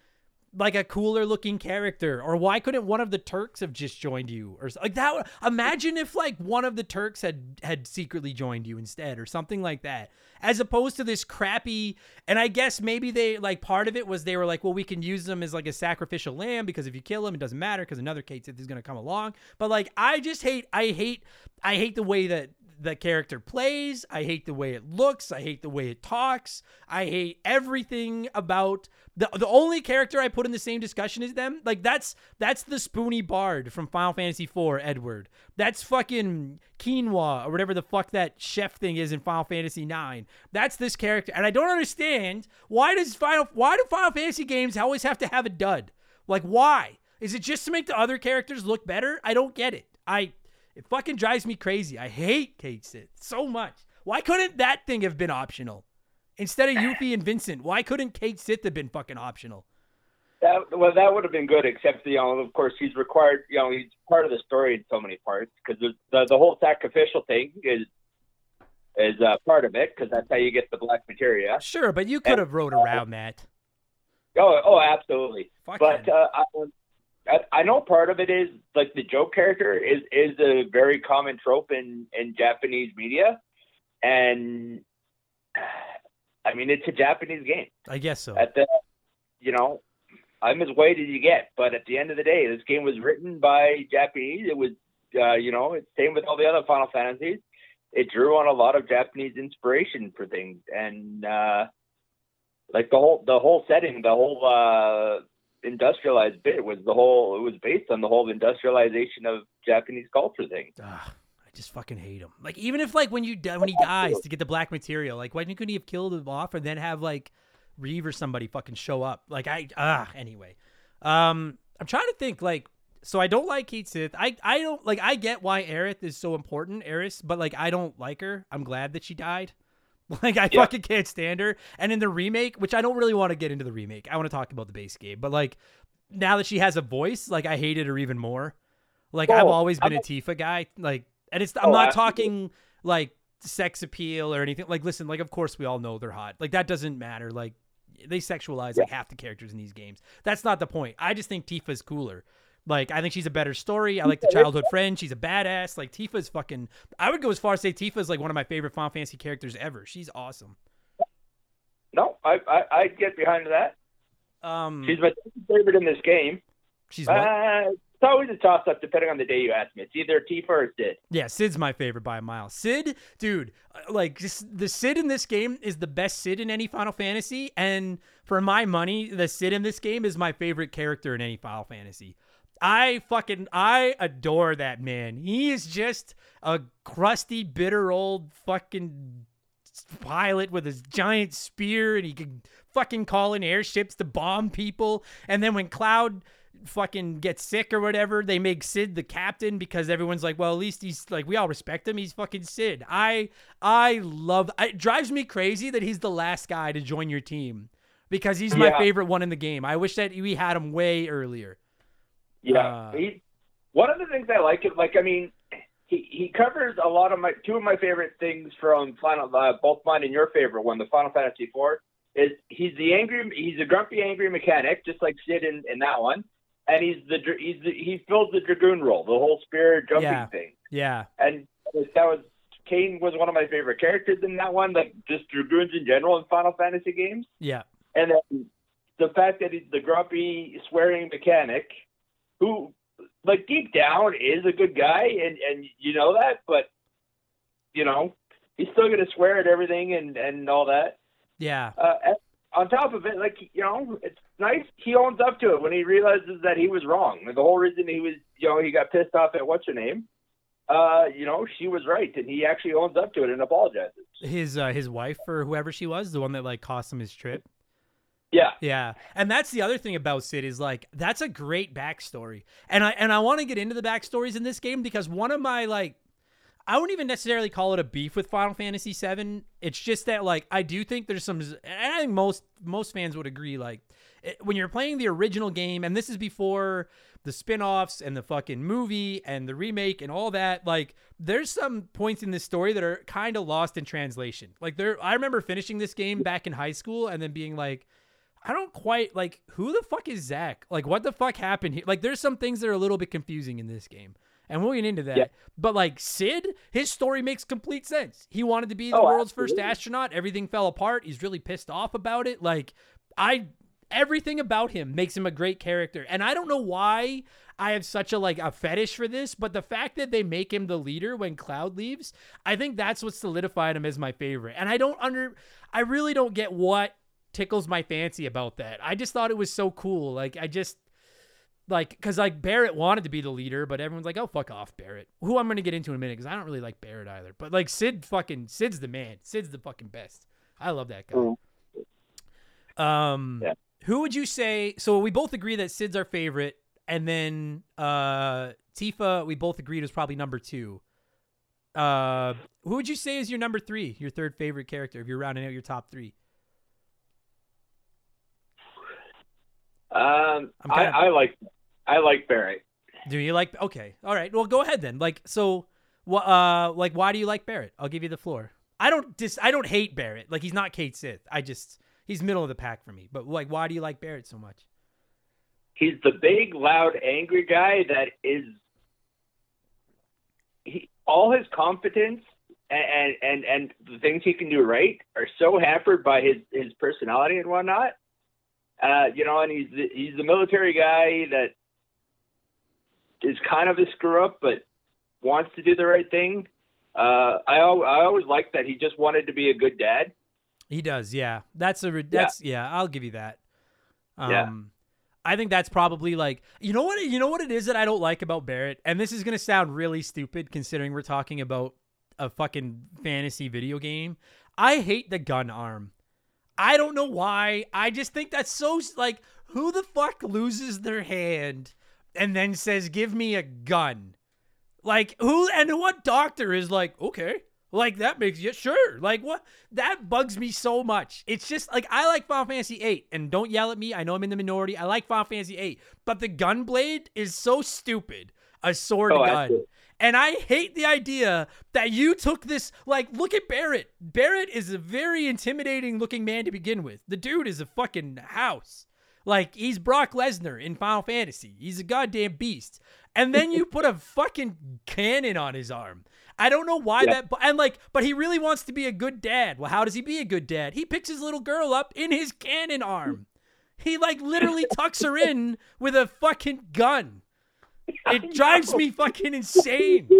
like, a cooler-looking character? Or why couldn't one of the Turks have just joined you? Or like that. Imagine if, like, one of the Turks had secretly joined you instead or something like that, as opposed to this crappy. And I guess maybe they, like, part of it was they were like, well, we can use them as, like, a sacrificial lamb because if you kill him, it doesn't matter because another Cait Sith is going to come along. But, like, I hate the way that the character plays. I hate the way it looks. I hate the way it talks. I hate everything about the only character I put in the same discussion as them. Like, that's the Spoony Bard from Final Fantasy IV, Edward. That's fucking Quinoa or whatever the fuck that chef thing is in Final Fantasy IX. That's this character. And I don't understand why do Final Fantasy games always have to have a dud? Like, why? Is it just to make the other characters look better? I don't get it. It fucking drives me crazy. I hate Cait Sith so much. Why couldn't that thing have been optional? Instead of Yuffie and Vincent, why couldn't Cait Sith have been fucking optional? That would have been good, except, you know, of course, he's required, you know, he's part of the story in so many parts, because the whole sacrificial thing is part of it, because that's how you get the black materia. Sure, but you could have rode around that. Oh, absolutely. Fuck, but I know part of it is, like, the joke character is a very common trope in Japanese media. And, I mean, it's a Japanese game. I guess so. You know, I'm as white as you get. But at the end of the day, this game was written by Japanese. It was, you know, it's same with all the other Final Fantasies. it drew on a lot of Japanese inspiration for things, and like the whole setting, the whole industrialized bit was it was based on the whole industrialization of Japanese culture thing. Ugh, I just fucking hate him. Like, even if like when he dies to get the black material, like why couldn't he have killed him off and then have like Reeve or somebody fucking show up? Like anyway. I'm trying to think, like, so I don't like Cait Sith. I don't like, I get why Aerith is so important, Aerith, but like, I don't like her. I'm glad that she died. Like, I fucking can't stand her. And in the remake, which I don't really want to get into the remake. I want to talk about the base game, but like, now that she has a voice, like I hated her even more. Like, I've always been a Tifa guy. Like, and it's, I'm not talking like sex appeal or anything. Like, listen, like, of course we all know they're hot. Like, that doesn't matter. Like, they sexualize like half the characters in these games. That's not the point. I just think Tifa's cooler. Like, I think she's a better story. I like the childhood friend. She's a badass. Like, Tifa's fucking... I would go as far as say Tifa's, like, one of my favorite Final Fantasy characters ever. She's awesome. No, I'd get behind that. She's my favorite in this game. She's it's always a toss-up depending on the day you ask me. It's either Tifa or Cid. Yeah, Cid's my favorite by a mile. Cid, dude, like, the Cid in this game is the best Cid in any Final Fantasy, and for my money, the Cid in this game is my favorite character in any Final Fantasy. I adore that man. He is just a crusty, bitter old fucking pilot with his giant spear, and he can fucking call in airships to bomb people. And then when Cloud fucking gets sick or whatever, they make Cid the captain because everyone's like, well, at least he's like, we all respect him. He's fucking Cid. I love, it drives me crazy that he's the last guy to join your team because he's my favorite one in the game. I wish that we had him way earlier. Yeah, one of the things I like is, like, I mean, he covers a lot of two of my favorite things from Final, both mine and your favorite one, the Final Fantasy IV, is he's a grumpy angry mechanic, just like Cid in that one, and he fills the Dragoon role, the whole spear jumping thing. Yeah, and Kane was one of my favorite characters in that one, like just Dragoons in general in Final Fantasy games. Yeah, and then the fact that he's the grumpy swearing mechanic, who, like, deep down is a good guy, and you know that, but, you know, he's still going to swear at everything and all that. Yeah. On top of it, like, you know, it's nice. He owns up to it when he realizes that he was wrong. Like, the whole reason he was, you know, he got pissed off at what's-her-name, you know, she was right, and he actually owns up to it and apologizes. His wife, or whoever she was, the one that, like, cost him his trip. Yeah. Yeah. And that's the other thing about Cid is, like, that's a great backstory. And I want to get into the backstories in this game because one of my, like, I wouldn't even necessarily call it a beef with Final Fantasy VII. It's just that, like, I do think there's some, and I think most fans would agree, like, when you're playing the original game, and this is before the spinoffs and the fucking movie and the remake and all that, like, there's some points in this story that are kind of lost in translation. Like, I remember finishing this game back in high school and then being like, I don't quite, like, who the fuck is Zack? Like, what the fuck happened here? Like, there's some things that are a little bit confusing in this game, and we'll get into that. Yeah. But, like, Cid, his story makes complete sense. He wanted to be the world's first astronaut. Everything fell apart. He's really pissed off about it. Like, everything about him makes him a great character. And I don't know why I have such a, like, a fetish for this, but the fact that they make him the leader when Cloud leaves, I think that's what solidified him as my favorite. And I really don't get what tickles my fancy about that. I just thought it was so cool. Like, I just, like, because, like, Barret wanted to be the leader, but everyone's like, oh, fuck off, Barret, who I'm going to get into in a minute because I don't really like Barret either. But, like, Cid's the man. Cid's the fucking best. I love that guy. Who would you say, so we both agree that Cid's our favorite, and then Tifa, we both agreed, was probably number two. Who would you say is your number three, your third favorite character, if you're rounding out your top three? I like Barret. Do you like? Okay, all right. Well, go ahead then. Like, so, like, why do you like Barret? I'll give you the floor. I don't hate Barret. Like, he's not Cait Sith. He's middle of the pack for me. But, like, why do you like Barret so much? He's the big, loud, angry guy that is. All his competence and the things he can do right are so hampered by his personality and whatnot. You know, and he's the military guy that is kind of a screw up, but wants to do the right thing. I always liked that he just wanted to be a good dad. He does, yeah. That's I'll give you that. Yeah. I think that's probably like, you know what it is that I don't like about Barret, and this is going to sound really stupid considering we're talking about a fucking fantasy video game. I hate the gun arm. I don't know why. I just think that's so, like, who the fuck loses their hand and then says, give me a gun? Like, who, and what doctor is like, okay, like, that makes you, sure. Like, what? That bugs me so much. It's just, like, I like Final Fantasy VIII, and don't yell at me. I know I'm in the minority. I like Final Fantasy VIII, but the gun blade is so stupid. A sword gun. Absolutely. And I hate the idea that you took this, like, look at Barret. Barret is a very intimidating looking man to begin with. The dude is a fucking house. Like, he's Brock Lesnar in Final Fantasy. He's a goddamn beast. And then you put a fucking cannon on his arm. I don't know why that, and like, but he really wants to be a good dad. Well, how does he be a good dad? He picks his little girl up in his cannon arm. He like literally tucks her in with a fucking gun. It drives me fucking insane.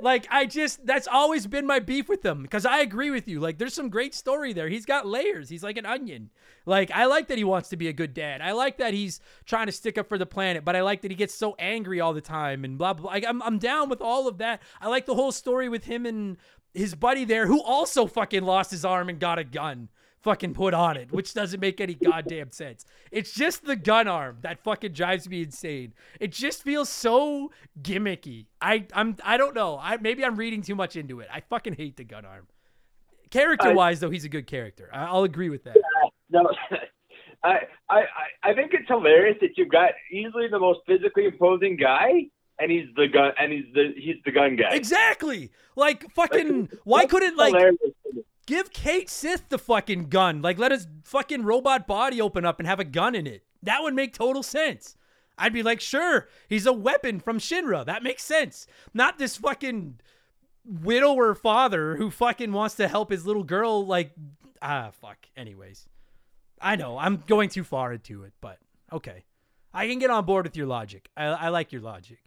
Like, I just, that's always been my beef with them. Because I agree with you. Like, there's some great story there. He's got layers. He's like an onion. Like, I like that he wants to be a good dad. I like that he's trying to stick up for the planet. But I like that he gets so angry all the time and blah, blah, blah. Like, I'm down with all of that. I like the whole story with him and his buddy there who also fucking lost his arm and got a gun fucking put on it, which doesn't make any goddamn sense. It's just the gun arm that fucking drives me insane. It just feels so gimmicky. I don't know. Maybe I'm reading too much into it. I fucking hate the gun arm. Character-wise, though, he's a good character. I'll agree with that. No, I think it's hilarious that you've got easily the most physically imposing guy, and he's the gun guy. Exactly. Like fucking. Why couldn't like? Hilarious. Give Cait Sith the fucking gun. Like, let his fucking robot body open up and have a gun in it. That would make total sense. I'd be like, sure, he's a weapon from Shinra. That makes sense. Not this fucking widower father who fucking wants to help his little girl. Like, fuck. Anyways, I know I'm going too far into it, but okay. I can get on board with your logic. I like your logic.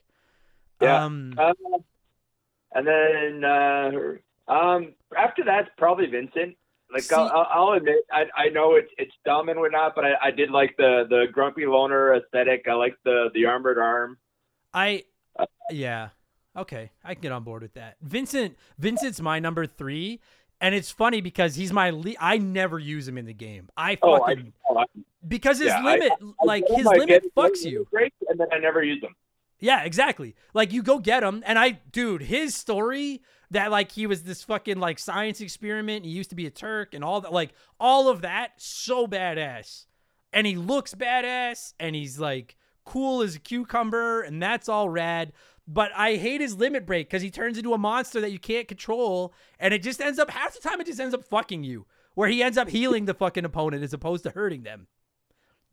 Yeah. And then, after that's probably Vincent. Like, see, I'll admit, I know it's dumb and whatnot, but I did like the grumpy loner aesthetic. I like the armored arm. Yeah. Okay. I can get on board with that. Vincent's my number 3. And it's funny because he's my I never use him in the game. Because his limit, his limit fucks you. And then I never use him. Yeah, exactly. Like, you go get him. And his story that, like, he was this fucking, like, science experiment. He used to be a Turk and all that. Like, all of that, so badass. And he looks badass. And he's, like, cool as a cucumber. And that's all rad. But I hate his limit break because he turns into a monster that you can't control. And it just ends up, half the time, it just ends up fucking you. Where he ends up healing the fucking opponent as opposed to hurting them.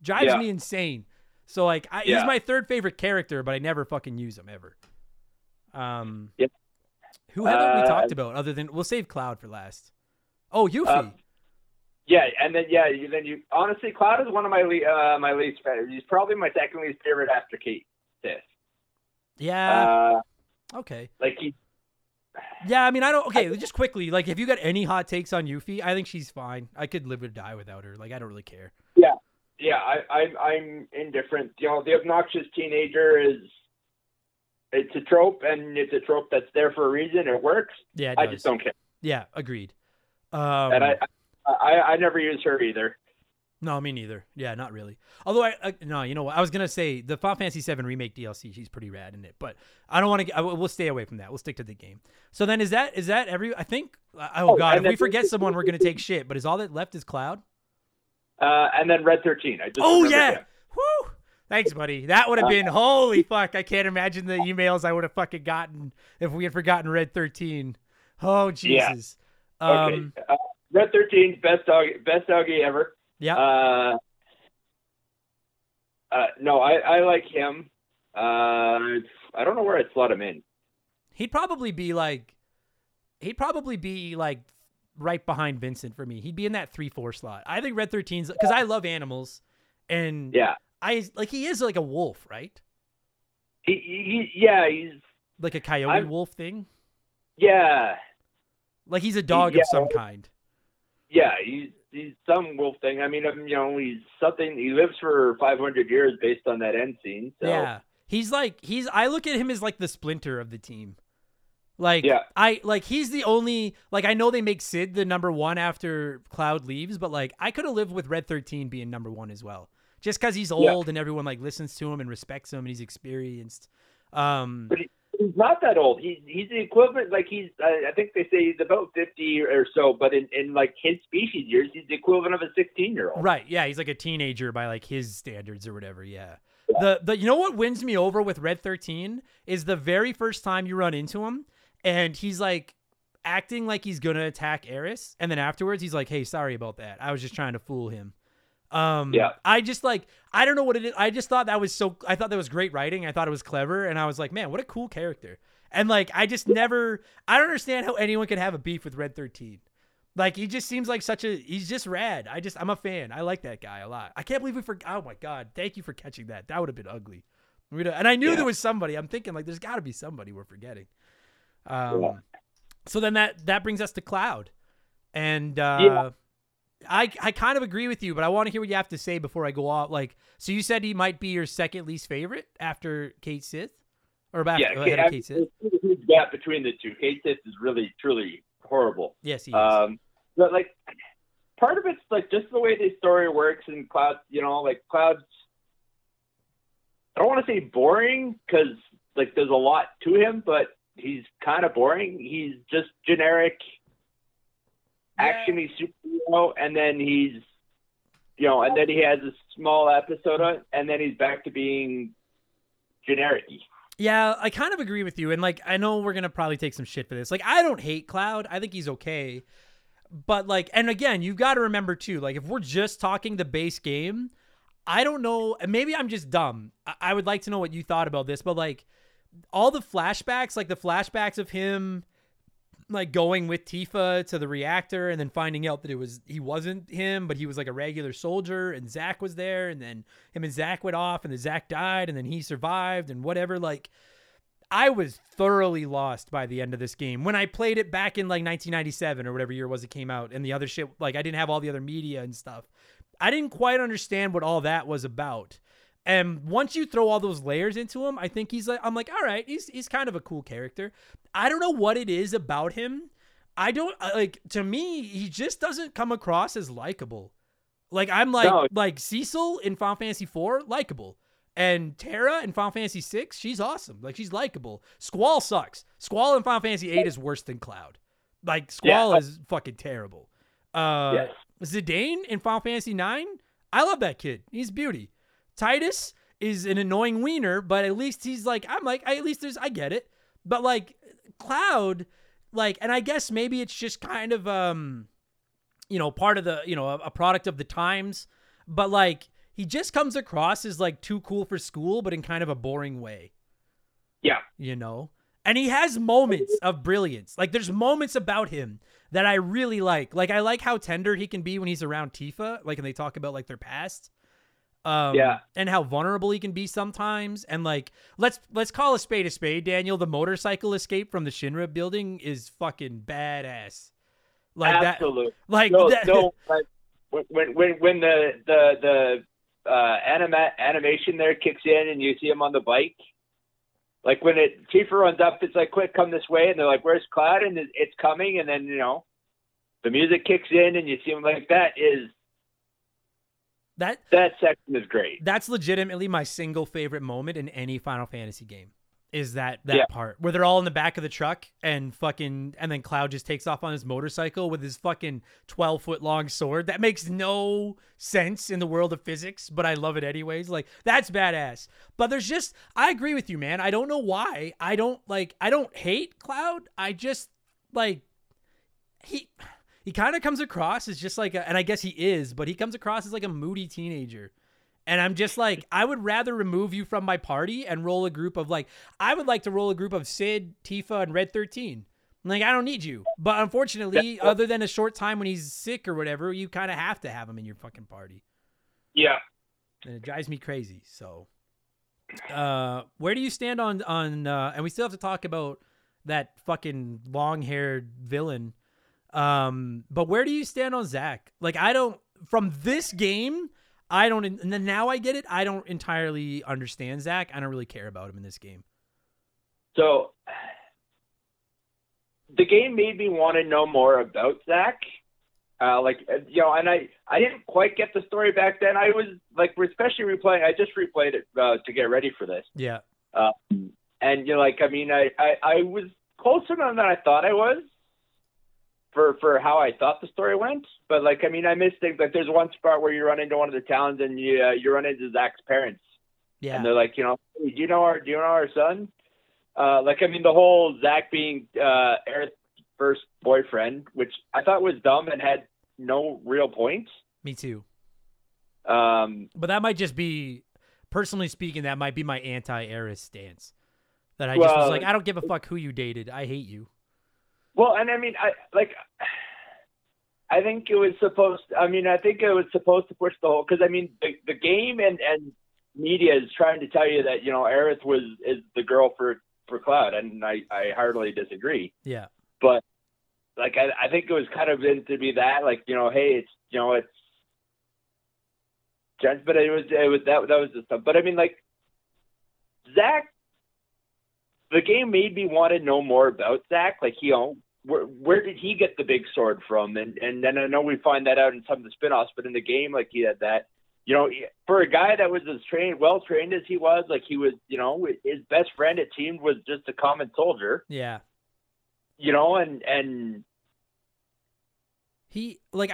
Drives me insane. So, like, he's my 3rd favorite character, but I never fucking use him, ever. Yep. Who haven't we talked about other than... We'll save Cloud for last. Oh, Yuffie. Yeah, and then, you... Honestly, Cloud is one of my least favorite. He's probably my 2nd least favorite after Cait Sith. Yeah. Okay. Like, he... Yeah, I mean, I don't... Okay, just quickly, like, have you got any hot takes on Yuffie? I think she's fine. I could live or die without her. Like, I don't really care. Yeah. Yeah, I'm indifferent. You know, the obnoxious teenager it's a trope, and it's a trope that's there for a reason. It works. Yeah, I just don't care. Yeah, agreed. And I never use her either. No, me neither. Yeah, not really. Although no, you know what? I was gonna say the Final Fantasy VII Remake DLC. She's pretty rad in it, but I don't want to. We'll stay away from that. We'll stick to the game. So then, is that every? I think. Oh God, if we forget someone, we're gonna take shit. But is all that left is Cloud? And then Red XIII. Him. Woo! Thanks, buddy. That would have been, holy fuck, I can't imagine the emails I would have fucking gotten if we had forgotten Red XIII. Oh, Jesus. Yeah. Okay. Red XIII, best doggy ever. Yeah. No, I like him. I don't know where I'd slot him in. He'd probably be like, right behind Vincent for me. He'd be in that 3-4 slot. I think Red XIII's because I love animals, and he is like a wolf, right? He's like a coyote wolf thing. Yeah, Like he's a dog of some kind. Yeah, he's some wolf thing. I mean, you know, he's something. He lives for 500 years based on that end scene. So. Yeah, he's like I look at him as like the Splinter of the team. Like I like he's the only like I know they make Cid the number one after Cloud leaves, but like I could have lived with Red XIII being number one as well, just because he's old and everyone like listens to him and respects him and he's experienced. But he's not that old. He's the equivalent. Like he's I think they say he's about 50 or so, but in like his species years, he's the equivalent of a 16-year-old. Right? Yeah, he's like a teenager by like his standards or whatever. Yeah. The you know what wins me over with Red XIII is the very first time you run into him. And he's like acting like he's going to attack Aerith. And then afterwards he's like, hey, sorry about that. I was just trying to fool him. I just like, I don't know what it is. I just thought that was so, I thought that was great writing. I thought it was clever. And I was like, man, what a cool character. And like, I just never, I don't understand how anyone could have a beef with Red XIII. Like, he just seems like such a, he's just rad. I'm a fan. I like that guy a lot. I can't believe we forgot. Oh my God. Thank you for catching that. That would have been ugly. And I knew there was somebody. I'm thinking like, there's gotta be somebody we're forgetting. So then that brings us to Cloud, and I kind of agree with you, but I want to hear what you have to say before I go off. Like, so you said he might be your second least favorite after Cait Sith, or about Cait Sith. There's a huge gap between the two. Cait Sith is really truly horrible. Yes, he is. But like, part of it's like just the way the story works, and Cloud, you know, like Cloud's. I don't want to say boring because like there's a lot to him, but. He's kind of boring. He's just generic actiony superhero, and then he's, you know, and then he has a small episode, and then he's back to being generic. Yeah, I kind of agree with you, and like I know we're gonna probably take some shit for this. Like I don't hate Cloud. I think he's okay, but like, and again, you've got to remember too, like if we're just talking the base game, I don't know. Maybe I'm just dumb. I would like to know what you thought about this, but like. All the flashbacks, like the flashbacks of him like going with Tifa to the reactor and then finding out that he wasn't him, but he was like a regular soldier and Zack was there, and then him and Zack went off and then Zack died and then he survived and whatever. Like I was thoroughly lost by the end of this game. When I played it back in like 1997 or whatever year it was it came out, and the other shit, like I didn't have all the other media and stuff. I didn't quite understand what all that was about. And once you throw all those layers into him, I think he's like, I'm like, all right, he's kind of a cool character. I don't know what it is about him. I don't like, to me, he just doesn't come across as likable. Like I'm like, no. Like Cecil in Final Fantasy IV, likable. And Terra in Final Fantasy VI, she's awesome. Like she's likable. Squall sucks. Squall in Final Fantasy VIII is worse than Cloud. Like Squall is fucking terrible. Zidane in Final Fantasy IX. I love that kid. He's beauty. Titus is an annoying wiener, but at least he's like, I'm like, at least there's, I get it. But like Cloud, like, and I guess maybe it's just kind of, you know, part of the, you know, a product of the times, but like, he just comes across as like too cool for school, but in kind of a boring way. Yeah. You know, and he has moments of brilliance. Like there's moments about him that I really like. Like, I like how tender he can be when he's around Tifa. Like, and they talk about like their past. And how vulnerable he can be sometimes. And like, let's call a spade, Daniel. The motorcycle escape from the Shinra building is fucking badass. Like absolutely. That, like no, that. No, like, when the animation there kicks in and you see him on the bike, like when Tifa runs up, it's like, quick, come this way. And they're like, where's Cloud? And it's coming. And then, you know, the music kicks in and you see him like that is, That section is great. That's legitimately my single favorite moment in any Final Fantasy game is that part where they're all in the back of the truck and fucking, and then Cloud just takes off on his motorcycle with his fucking 12-foot long sword. That makes no sense in the world of physics, but I love it anyways. Like that's badass, but there's just, I agree with you, man. I don't know why I don't hate Cloud. I just like He kind of comes across as just like, and I guess he is, but he comes across as like a moody teenager. And I'm just like, I would rather remove you from my party and roll a group of like, I would like to roll a group of Cid, Tifa, and Red XIII. Like, I don't need you. But unfortunately, other than a short time when he's sick or whatever, you kind of have to have him in your fucking party. Yeah. And it drives me crazy. So where do you stand on and we still have to talk about that fucking long-haired villain But where do you stand on Zack? Like, I don't, from this game, I don't, and then now I get it. I don't entirely understand Zack. I don't really care about him in this game. So the game made me want to know more about Zack. And I didn't quite get the story back then. I was like, especially replaying, I just replayed it to get ready for this. Yeah. And you're like, I mean, I was closer than I thought I was for how I thought the story went. But like, I mean, I missed things. Like there's one spot where you run into one of the towns and you run into Zack's parents. Yeah. And they're like, you know, hey, do you know our son? I mean, the whole Zack being Aerith's first boyfriend, which I thought was dumb and had no real point. Me too. But that might just be, personally speaking, that might be my anti-Aerith stance. That I just was like, I don't give a fuck who you dated. I hate you. Well, and I mean, I think it was supposed to push the whole, because I mean, the game and media is trying to tell you that, you know, Aerith is the girl for Cloud, and I heartily disagree. Yeah. But like I think it was kind of meant to be that, like, you know, hey, it's, you know, it's gents, but it was that was the stuff. But I mean, like, Zack, the game made me want to know more about Zack. Like, you know, where did he get the big sword from? And then I know we find that out in some of the spin-offs, but in the game, like, he had that. You know, for a guy that was as well trained as he was, like, he was, you know, his best friend, it seemed, was just a common soldier. Yeah. You know, and he, like,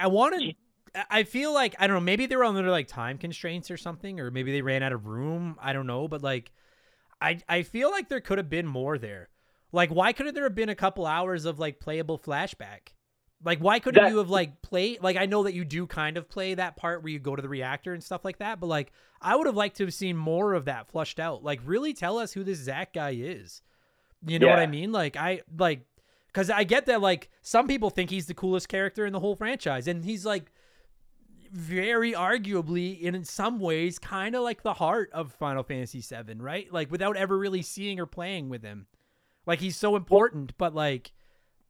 I feel like, I don't know, maybe they were under, like, time constraints or something, or maybe they ran out of room. I don't know, but, like, I feel like there could have been more there. Like, why couldn't there have been a couple hours of, like, playable flashback? Like, why couldn't you have, like, played... Like, I know that you do kind of play that part where you go to the reactor and stuff like that, but, like, I would have liked to have seen more of that flushed out. Like, really tell us who this Zack guy is. You know what I mean? Like, because I get that, like, some people think he's the coolest character in the whole franchise, and he's, like, very arguably, in some ways, kind of like the heart of Final Fantasy VII, right? Like, without ever really seeing or playing with him. Like, he's so important, but, like...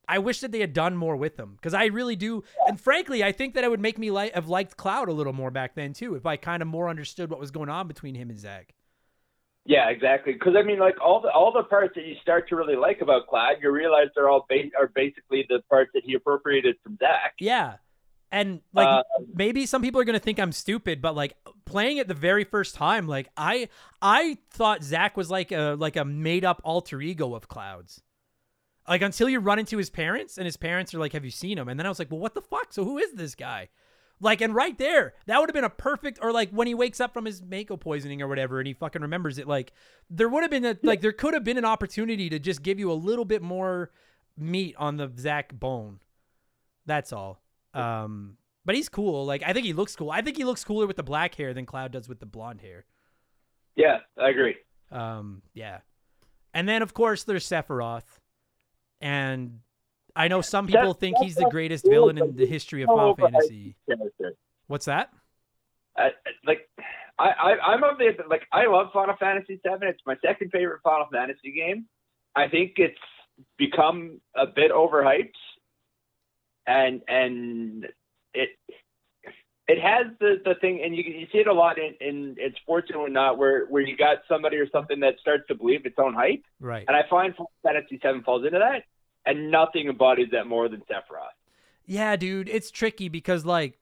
I wish that they had done more with them, because I really do. And frankly, I think that it would make me have liked Cloud a little more back then too, if I kind of more understood what was going on between him and Zack. Yeah, exactly. Because I mean, like all the parts that you start to really like about Cloud, you realize they're all are basically the parts that he appropriated from Zack. Yeah, and like maybe some people are gonna think I'm stupid, but like playing it the very first time, like I thought Zack was like a made up alter ego of Cloud's. Like, until you run into his parents, and his parents are like, have you seen him? And then I was like, well, what the fuck? So who is this guy? Like, and right there, that would have been a perfect, or like when he wakes up from his Mako poisoning or whatever, and he fucking remembers it. Like, there would have been there could have been an opportunity to just give you a little bit more meat on the Zack bone. That's all. But he's cool. Like, I think he looks cool. I think he looks cooler with the black hair than Cloud does with the blonde hair. Yeah, I agree. Yeah. And then of course there's Sephiroth. And I know some people think he's the greatest villain in the history of Final Fantasy. What's that? I'm of the like. I love Final Fantasy VII. It's my second favorite Final Fantasy game. I think it's become a bit overhyped, and it has the thing, and you see it a lot in sports and whatnot, where you got somebody or something that starts to believe its own hype. Right. And I find Final Fantasy VII falls into that, and nothing embodies that more than Sephiroth. Yeah, dude, it's tricky because, like,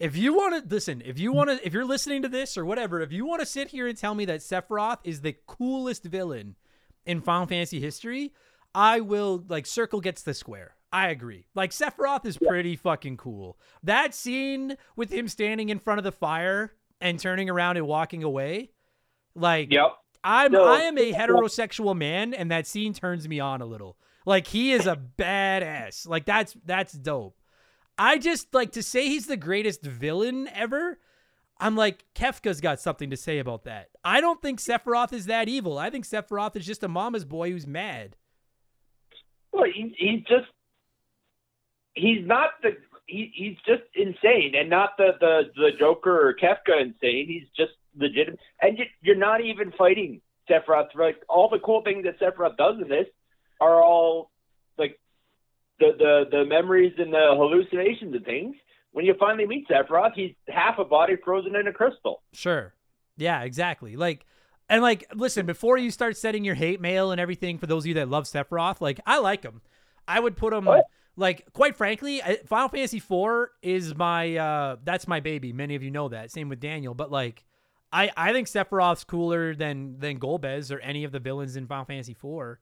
if you're listening to this or whatever, if you want to sit here and tell me that Sephiroth is the coolest villain in Final Fantasy history, I will, like, circle gets the square. I agree. Like, Sephiroth is pretty fucking cool. That scene with him standing in front of the fire and turning around and walking away, like, I am a heterosexual man, and that scene turns me on a little. Like, he is a badass. Like, that's dope. I just, like, to say he's the greatest villain ever, I'm like, Kefka's got something to say about that. I don't think Sephiroth is that evil. I think Sephiroth is just a mama's boy who's mad. Well, he's just insane, and not the Joker or Kefka insane. He's just legitimate. And you're not even fighting Sephiroth. Like, all the cool things that Sephiroth does in this are all, like, the memories and the hallucinations and things. When you finally meet Sephiroth, he's half a body frozen in a crystal. Sure. Yeah, exactly. And listen, before you start setting your hate mail and everything, for those of you that love Sephiroth, I like him. I would put him, quite frankly, Final Fantasy IV is my, that's my baby. Many of you know that. Same with Daniel. But, I think Sephiroth's cooler than Golbez or any of the villains in Final Fantasy IV.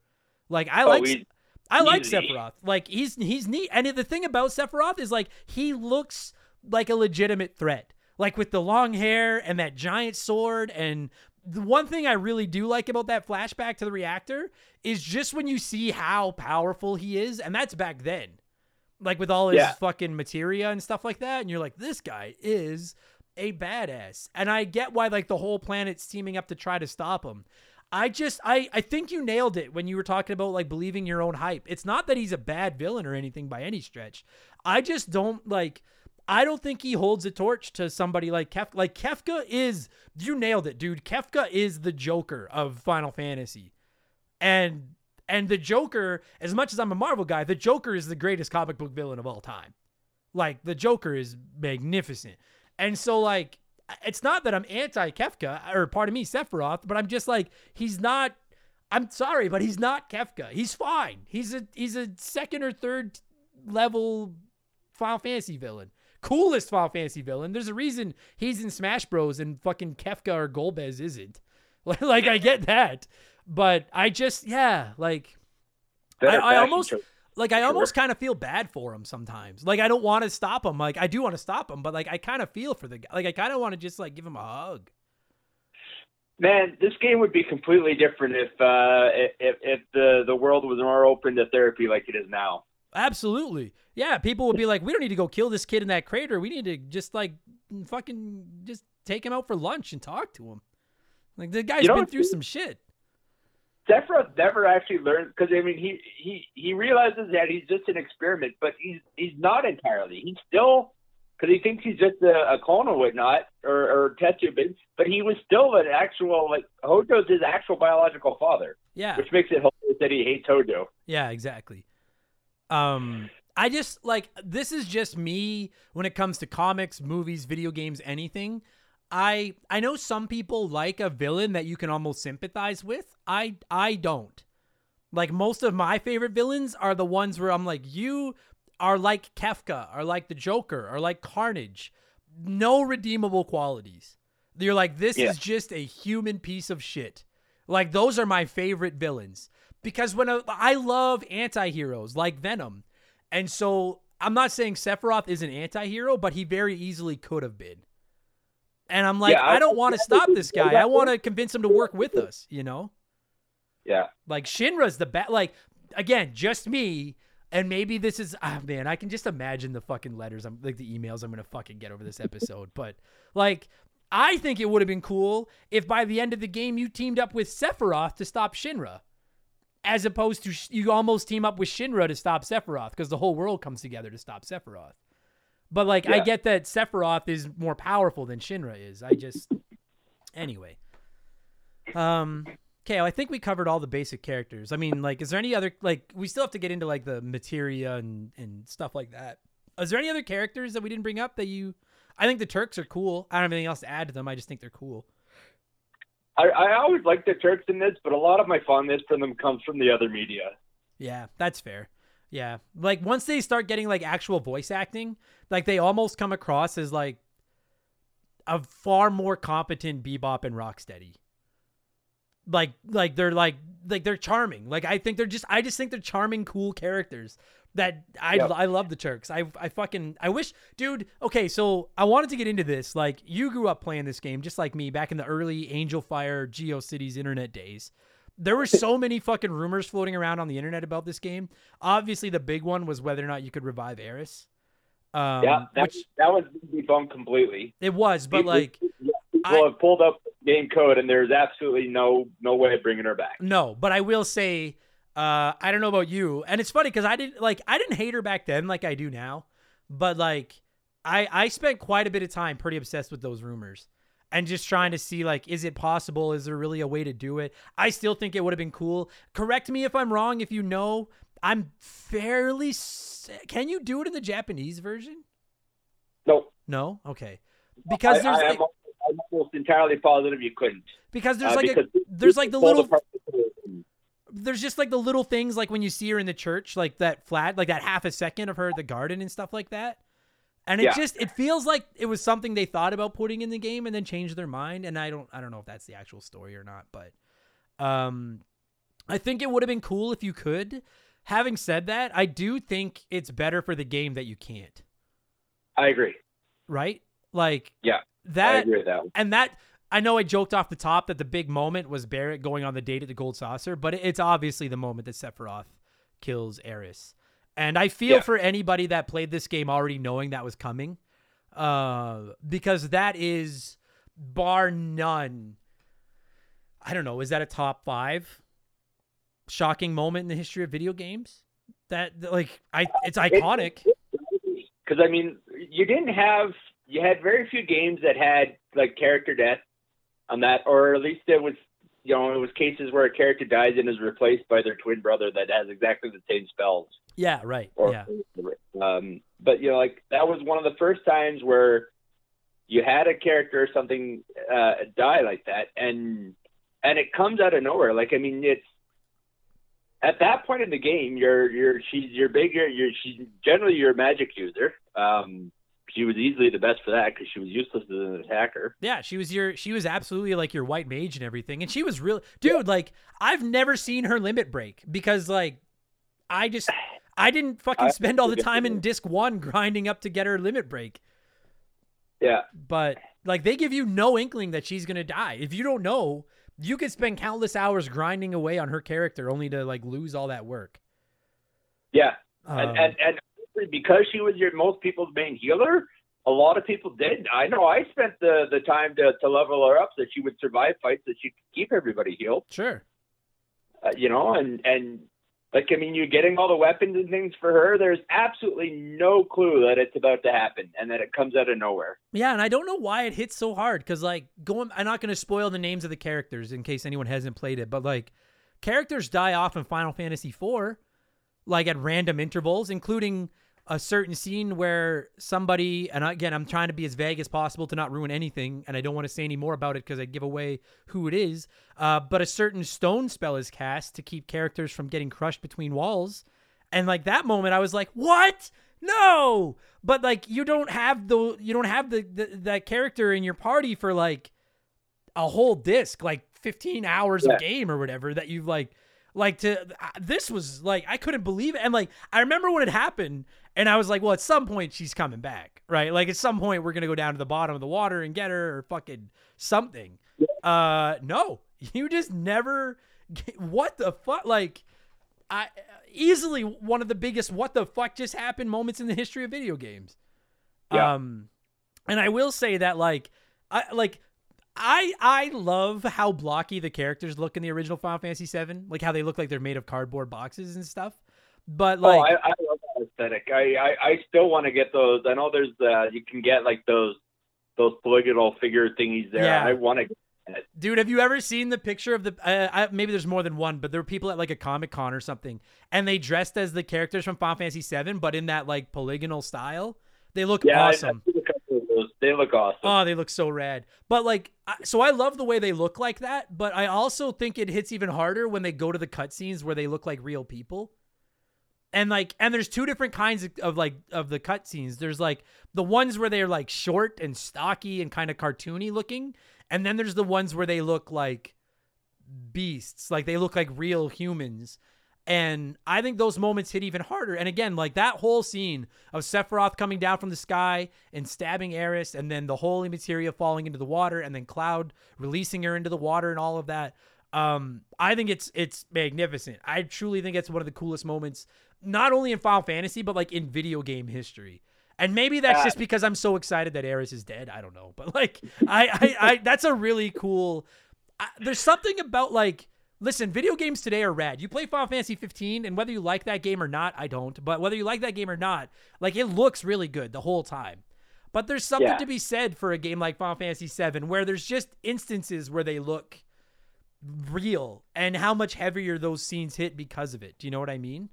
I like Sephiroth. He's neat. And the thing about Sephiroth is, he looks like a legitimate threat. With the long hair and that giant sword. And the one thing I really do like about that flashback to the reactor is just when you see how powerful he is. And that's back then. With all his fucking materia and stuff like that. And you're like, this guy is a badass. And I get why, the whole planet's teaming up to try to stop him. I think you nailed it when you were talking about believing your own hype. It's not that he's a bad villain or anything by any stretch. I just don't I don't think he holds a torch to somebody like Kefka. Kefka is, you nailed it, dude. Kefka is the Joker of Final Fantasy. And the Joker, as much as I'm a Marvel guy, the Joker is the greatest comic book villain of all time. The Joker is magnificent. And so it's not that I'm anti-Kefka, or pardon me, Sephiroth, but I'm just he's not, I'm sorry, but he's not Kefka. He's fine. He's a second or third level Final Fantasy villain. Coolest Final Fantasy villain. There's a reason he's in Smash Bros and fucking Kefka or Golbez isn't. I get that. But I just, I almost kind of feel bad for him sometimes. I don't want to stop him. I do want to stop him, but I kind of feel for the guy. I kind of want to just give him a hug. Man, this game would be completely different if the world was more open to therapy like it is now. Absolutely. Yeah, people would be like, we don't need to go kill this kid in that crater. We need to just fucking just take him out for lunch and talk to him. The guy's been through some shit. Sephiroth never actually learns, because he realizes that he's just an experiment, but he's not entirely. He's still, because he thinks he's just a clone or whatnot, or test tube, but he was still an actual Hojo's his actual biological father. Yeah, which makes it hilarious that he hates Hojo. Yeah, exactly. I just this is just me when it comes to comics, movies, video games, anything. I know some people like a villain that you can almost sympathize with. I don't. Most of my favorite villains are the ones where I'm you are like Kefka, or like the Joker, or like Carnage. No redeemable qualities. You're this is just a human piece of shit. Those are my favorite villains. Because I love anti-heroes like Venom. And so I'm not saying Sephiroth is an anti-hero, but he very easily could have been. And I'm I don't want to stop this guy. I want to convince him to work with us, you know? Yeah. Shinra's the best. Again, just me. And maybe this is, man, I can just imagine the fucking letters. I'm the emails I'm going to fucking get over this episode. But I think it would have been cool if by the end of the game, you teamed up with Sephiroth to stop Shinra, as opposed to you almost team up with Shinra to stop Sephiroth, because the whole world comes together to stop Sephiroth. But I get that Sephiroth is more powerful than Shinra is. Anyway. Okay, I think we covered all the basic characters. I mean, is there any other, we still have to get into the materia and stuff like that. Is there any other characters that we didn't bring up that you? I think the Turks are cool. I don't have anything else to add to them. I just think they're cool. I always like the Turks in this, but a lot of my fondness for them comes from the other media. Yeah, that's fair. Yeah, once they start getting actual voice acting, they almost come across as a far more competent Bebop and Rocksteady. They're charming. I just think they're charming, cool characters that I love the Turks. I wish, dude. Okay, so I wanted to get into this. You grew up playing this game just like me back in the early Angel Fire, GeoCities internet days. There were so many fucking rumors floating around on the internet about this game. Obviously, the big one was whether or not you could revive Aerith. That was debunked completely. It was, but I've pulled up game code, and there's absolutely no way of bringing her back. No, but I will say, I don't know about you, and it's funny because I didn't hate her back then like I do now, but I spent quite a bit of time pretty obsessed with those rumors. And just trying to see, is it possible? Is there really a way to do it? I still think it would have been cool. Correct me if I'm wrong. If you know, I'm fairly... Can you do it in the Japanese version? No. No? Okay. Because there's... I'm almost entirely positive you couldn't. Because there's like because there's like the little... There's just like the little things like when you see her in the church, like that flat, like that half a second of her at the garden and stuff like that. And it just, it feels like it was something they thought about putting in the game and then changed their mind. And I don't know if that's the actual story or not, but I think it would have been cool if you could. Having said that, I do think it's better for the game that you can't. I agree. Right? Like, yeah, that, I agree with that one. And that, I know I joked off the top that the big moment was Barret going on the date at the Gold Saucer, but it's obviously the moment that Sephiroth kills Aerith. And I feel for anybody that played this game already knowing that was coming, because that is, bar none, I don't know, is that a top five shocking moment in the history of video games? That, like, it's iconic. Because, I mean, you had very few games that had, like, character death on that, or at least it was, you know, it was cases where a character dies and is replaced by their twin brother that has exactly the same spells. Yeah, right. Or, yeah. But, you know, like, that was one of the first times where you had a character or something die like that, and it comes out of nowhere. Like, I mean, it's at that point in the game, she's generally your magic user. She was easily the best for that because she was useless as an attacker. Yeah, she was absolutely like your white mage and everything. And she was real, dude, like, I've never seen her limit break because, like, I didn't fucking spend all the time in disc one grinding up to get her limit break. Yeah. But, like, they give you no inkling that she's going to die. If you don't know, you could spend countless hours grinding away on her character only to, like, lose all that work. Yeah. And because she was your most people's main healer, a lot of people did. I know I spent the time to level her up so she would survive fights, so she could keep everybody healed. Sure. You know, and like, I mean, you're getting all the weapons and things for her. There's absolutely no clue that it's about to happen and that it comes out of nowhere. Yeah, and I don't know why it hits so hard because, like, I'm not going to spoil the names of the characters in case anyone hasn't played it, but, like, characters die off in Final Fantasy IV, like, at random intervals, including a certain scene where somebody, and again, I'm trying to be as vague as possible to not ruin anything, and I don't want to say any more about it because I give away who it is, but a certain stone spell is cast to keep characters from getting crushed between walls. And, like, that moment I was like, what? No! But, like, you don't have the that character in your party for, like, a whole disc, like 15 hours of game or whatever that you've, this was like, I couldn't believe it. And, like, I remember when it happened and I was like, well, at some point she's coming back, right? Like, at some point we're going to go down to the bottom of the water and get her or fucking something. No, you just never what the fuck? Like, I easily one of the biggest, what the fuck just happened moments in the history of video games. Yeah. And I will say that, like, I love how blocky the characters look in the original Final Fantasy VII, like how they look like they're made of cardboard boxes and stuff. But, like, I love that aesthetic. I still want to get those. I know there's you can get, like, those polygonal figure thingies there. Yeah. I want to get that. Dude, have you ever seen the picture of the? Maybe there's more than one, but there were people at, like, a Comic-Con or something, and they dressed as the characters from Final Fantasy VII, but in that, like, polygonal style. They look awesome. They look awesome. Oh, they look so rad. But, like, so I love the way they look like that, but I also think it hits even harder when they go to the cutscenes where they look like real people. And, like, and there's two different kinds of the cutscenes. There's, like, the ones where they're, like, short and stocky and kind of cartoony looking. And then there's the ones where they look like beasts. Like, they look like real humans. And I think those moments hit even harder. And again, like, that whole scene of Sephiroth coming down from the sky and stabbing Aerith, and then the holy materia falling into the water, and then Cloud releasing her into the water and all of that. I think it's magnificent. I truly think it's one of the coolest moments, not only in Final Fantasy, but, like, in video game history. And maybe that's just because I'm so excited that Aerith is dead. I don't know. But, like, I that's a really cool, there's something about, like, listen, video games today are rad. You play Final Fantasy 15, and whether you like that game or not, I don't, but whether you like that game or not, like, it looks really good the whole time. But there's something to be said for a game like Final Fantasy 7 where there's just instances where they look real and how much heavier those scenes hit because of it. Do you know what I mean?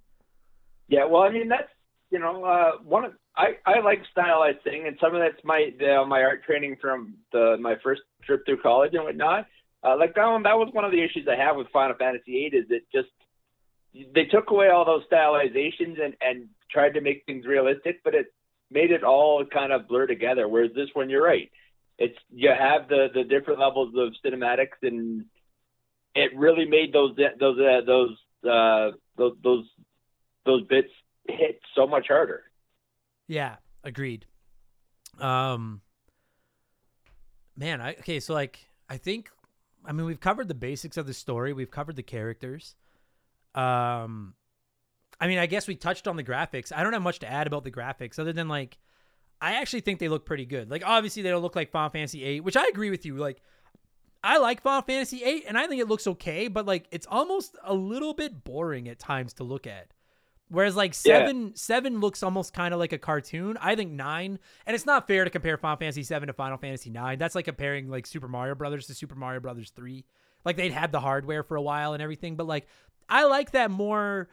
Yeah, well, I mean, that's, you know, I like stylized things, and some of that's my art training from my first trip through college and whatnot. Like that was one of the issues I have with Final Fantasy VIII, is that just they took away all those stylizations and tried to make things realistic, but it made it all kind of blur together. Whereas this one, you're right, you have the different levels of cinematics, and it really made those bits hit so much harder. Yeah, agreed. So I think we've covered the basics of the story. We've covered the characters. I guess we touched on the graphics. I don't have much to add about the graphics other than, like, I actually think they look pretty good. Like, obviously they don't look like Final Fantasy VIII, which I agree with you. Like, I like Final Fantasy VIII and I think it looks okay, but like it's almost a little bit boring at times to look at. Whereas like seven looks almost kind of like a cartoon. I think 9, and it's not fair to compare Final Fantasy VII to Final Fantasy IX. That's like comparing like Super Mario Brothers to Super Mario Brothers 3. Like they'd had the hardware for a while and everything, but like I like that more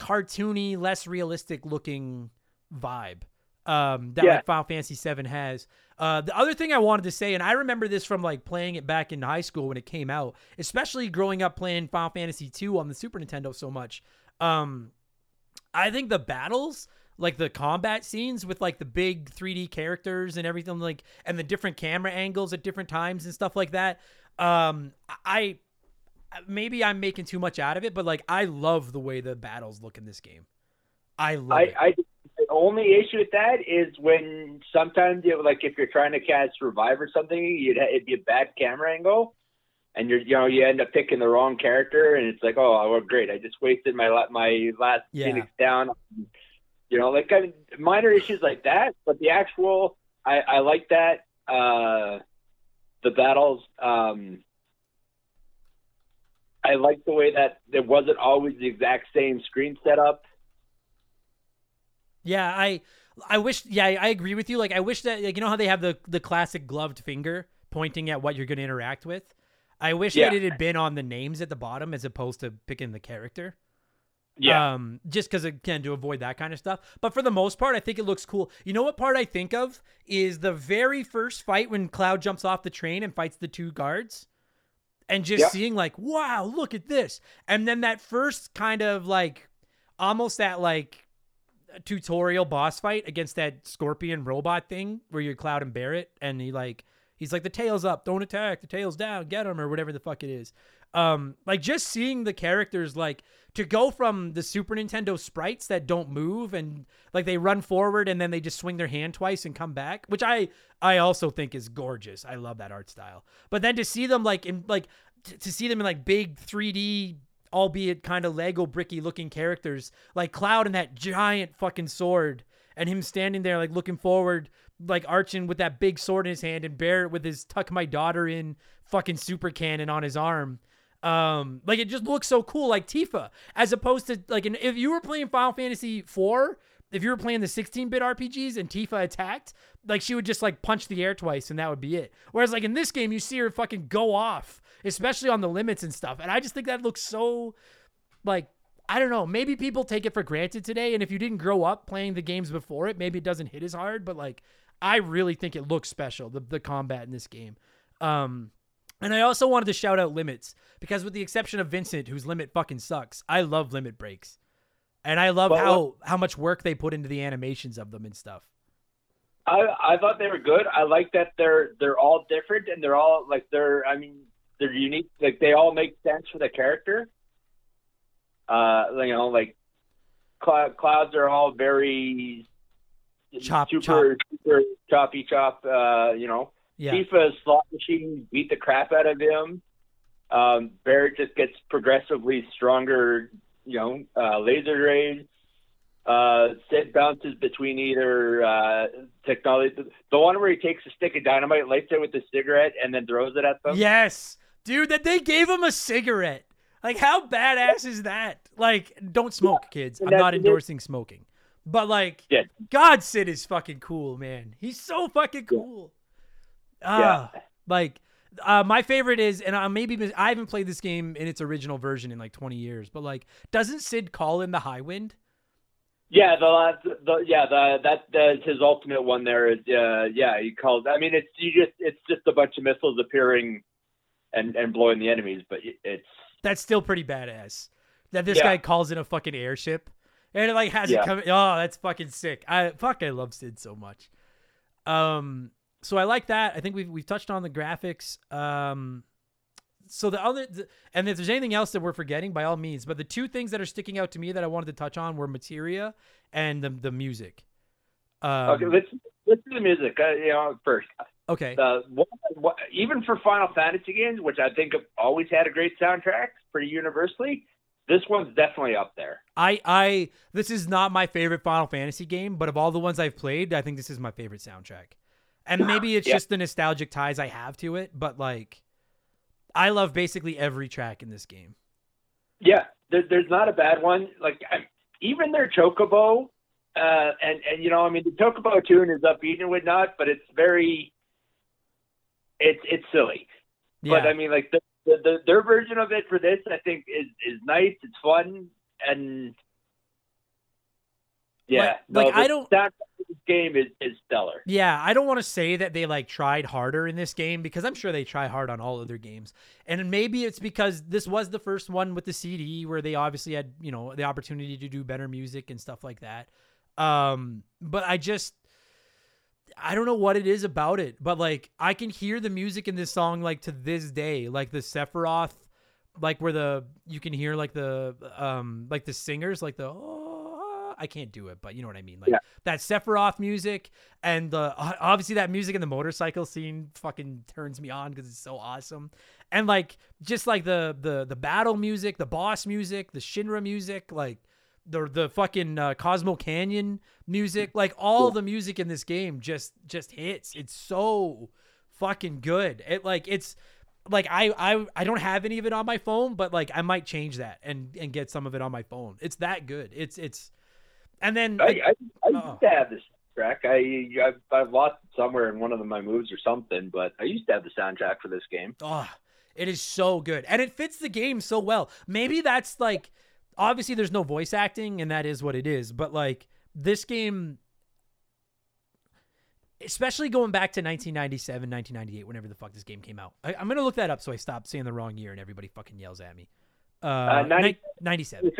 cartoony, less realistic looking vibe like Final Fantasy VII has. The other thing I wanted to say, and I remember this from like playing it back in high school when it came out, especially growing up playing Final Fantasy II on the Super Nintendo so much. I think the battles, like the combat scenes with like the big 3D characters and everything, like, and the different camera angles at different times and stuff like that. Maybe I'm making too much out of it, but like, I love the way the battles look in this game. I love it. The only issue with that is when sometimes if you're trying to cast revive or something, it'd be a bad camera angle, and you end up picking the wrong character, and it's like, oh, well, great, I just wasted my last Phoenix down. You know, like minor issues like that, but the actual I like that the battles. I like the way that there wasn't always the exact same screen setup. Yeah, I agree with you. Like, I wish that, like, you know how they have the classic gloved finger pointing at what you're going to interact with? I wish that it had been on the names at the bottom as opposed to picking the character. Yeah. Just because, again, to avoid that kind of stuff. But for the most part, I think it looks cool. You know what part I think of is the very first fight when Cloud jumps off the train and fights the two guards. And just seeing like, wow, look at this. And then that first kind of like, almost that like tutorial boss fight against that scorpion robot thing where you're Cloud and Barret. And he's like, the tail's up, don't attack, the tail's down, get him, or whatever the fuck it is. Like just seeing the characters, like to go from the Super Nintendo sprites that don't move and like they run forward and then they just swing their hand twice and come back, which I also think is gorgeous. I love that art style. But then to see them in big 3D, albeit kind of Lego bricky looking characters, like Cloud and that giant fucking sword and him standing there like looking forward, like arching with that big sword in his hand, and Barret with his tuck my daughter in fucking super cannon on his arm. Like it just looks so cool, like Tifa, as opposed to like if you were playing Final Fantasy IV, if you were playing the 16-bit RPGs and Tifa attacked, like she would just like punch the air twice and that would be it. Whereas like in this game, you see her fucking go off, especially on the limits and stuff. And I just think that looks so, like, I don't know, maybe people take it for granted today. And if you didn't grow up playing the games before it, maybe it doesn't hit as hard, but like, I really think it looks special, the combat in this game. And I also wanted to shout out limits, because with the exception of Vincent, whose limit fucking sucks, I love limit breaks. And I love how much work they put into the animations of them and stuff. I thought they were good. I like that they're all different, and they're all like they're unique. Like they all make sense for the character. Clouds are all very super choppy chop. Tifa's slot machine beat the crap out of him. Barret just gets progressively stronger. Laser rays. Cid bounces between either technology. The one where he takes a stick of dynamite, lights it with a cigarette, and then throws it at them. Yes, dude, that they gave him a cigarette. Like, how badass is that? Like, don't smoke, kids. I'm not endorsing smoking, but like, God, Cid is fucking cool, man. He's so fucking cool. My favorite is, and I haven't played this game in its original version in like 20 years, but like, doesn't Cid call in the Highwind? Yeah, that's his ultimate one. There is, he calls. I mean, it's just a bunch of missiles appearing and blowing the enemies, but it's that's still pretty badass. That this guy calls in a fucking airship and it like has it coming. Oh, that's fucking sick. I love Cid so much. So I like that. I think we've touched on the graphics. So and if there's anything else that we're forgetting, by all means, but the two things that are sticking out to me that I wanted to touch on were materia and the music. Okay, let's do the music first. Okay. Even for Final Fantasy games, which I think have always had a great soundtrack, pretty universally, this one's definitely up there. This is not my favorite Final Fantasy game, but of all the ones I've played, I think this is my favorite soundtrack. And maybe it's just the nostalgic ties I have to it, but like, I love basically every track in this game. Yeah, there's not a bad one. Like even their Chocobo, the Chocobo tune is upbeat and whatnot, but it's very, it's silly. Yeah. But I mean, like their version of it for this, I think is nice. It's fun and yeah. This game is stellar. Yeah, I don't want to say that they like tried harder in this game because I'm sure they try hard on all other games. And maybe it's because this was the first one with the CD where they obviously had, the opportunity to do better music and stuff like that. But I don't know what it is about it, but like I can hear the music in this song like to this day, like the Sephiroth, like where you can hear like the singers, like I can't do it, but you know what I mean? Like that Sephiroth music and obviously that music in the motorcycle scene fucking turns me on because it's so awesome. And like, just like the battle music, the boss music, the Shinra music, like the fucking Cosmo Canyon music, like all the music in this game just hits. It's so fucking good. I don't have any of it on my phone, but like I might change that and get some of it on my phone. It's that good. And then I used to have this track. I've lost it somewhere in one of my moves or something, but I used to have the soundtrack for this game. Oh, it is so good. And it fits the game so well. Maybe that's like, obviously there's no voice acting and that is what it is. But like this game, especially going back to 1997, 1998, whenever the fuck this game came out. I'm going to look that up so I stop saying the wrong year and everybody fucking yells at me. 97.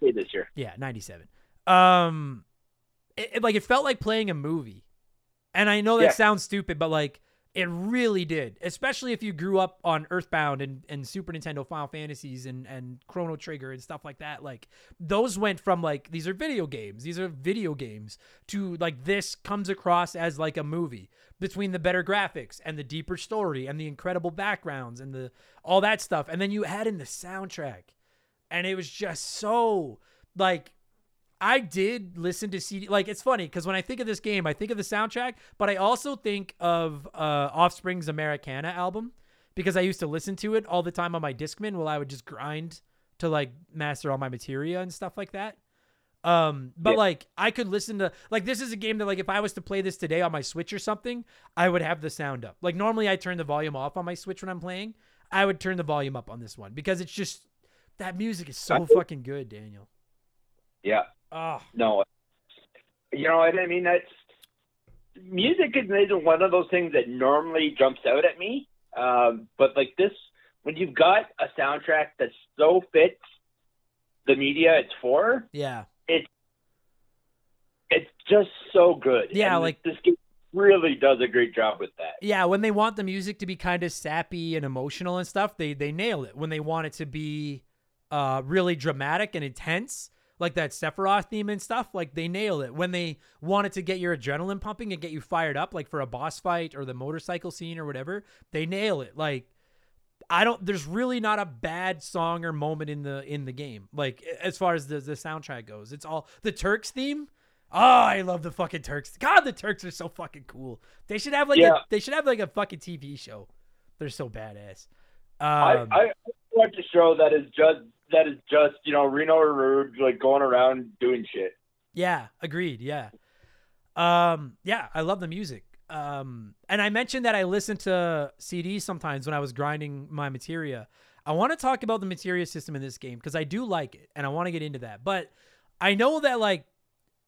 This year. Yeah, 97. It felt like playing a movie, and I know that sounds stupid, but like it really did, especially if you grew up on Earthbound and Super Nintendo Final Fantasies and Chrono Trigger and stuff like that. Like those went from like, these are video games to like, this comes across as like a movie between the better graphics and the deeper story and the incredible backgrounds and all that stuff. And then you add in the soundtrack and it was just so like, I did listen to CD. Like, it's funny because when I think of this game, I think of the soundtrack, but I also think of Offspring's Americana album because I used to listen to it all the time on my Discman while I would just grind to like master all my materia and stuff like that. Like I could listen to like, this is a game that like, if I was to play this today on my Switch or something, I would have the sound up. Like normally I turn the volume off on my Switch when I'm playing. I would turn the volume up on this one because it's just, that music is so fucking good, Daniel. Yeah. Oh no, you know what I mean? That's music isn't one of those things that normally jumps out at me. But like this, when you've got a soundtrack that so fits the media it's for, it's just so good. Yeah, and like this game really does a great job with that. Yeah, when they want the music to be kind of sappy and emotional and stuff, they nail it. When they want it to be really dramatic and intense, like that Sephiroth theme and stuff, like they nail it. When they wanted to get your adrenaline pumping and get you fired up, like for a boss fight or the motorcycle scene or whatever, they nail it. Like there's really not a bad song or moment in the game. Like as far as the soundtrack goes, it's all the Turks theme. Oh, I love the fucking Turks. God, the Turks are so fucking cool. They should have a fucking TV show. They're so badass. I watch a show that is just, Reno Rude, like going around doing shit. Yeah. Agreed. Yeah. I love the music. And I mentioned that I listened to CDs sometimes when I was grinding my materia. I want to talk about the materia system in this game because I do like it and I want to get into that, but I know that like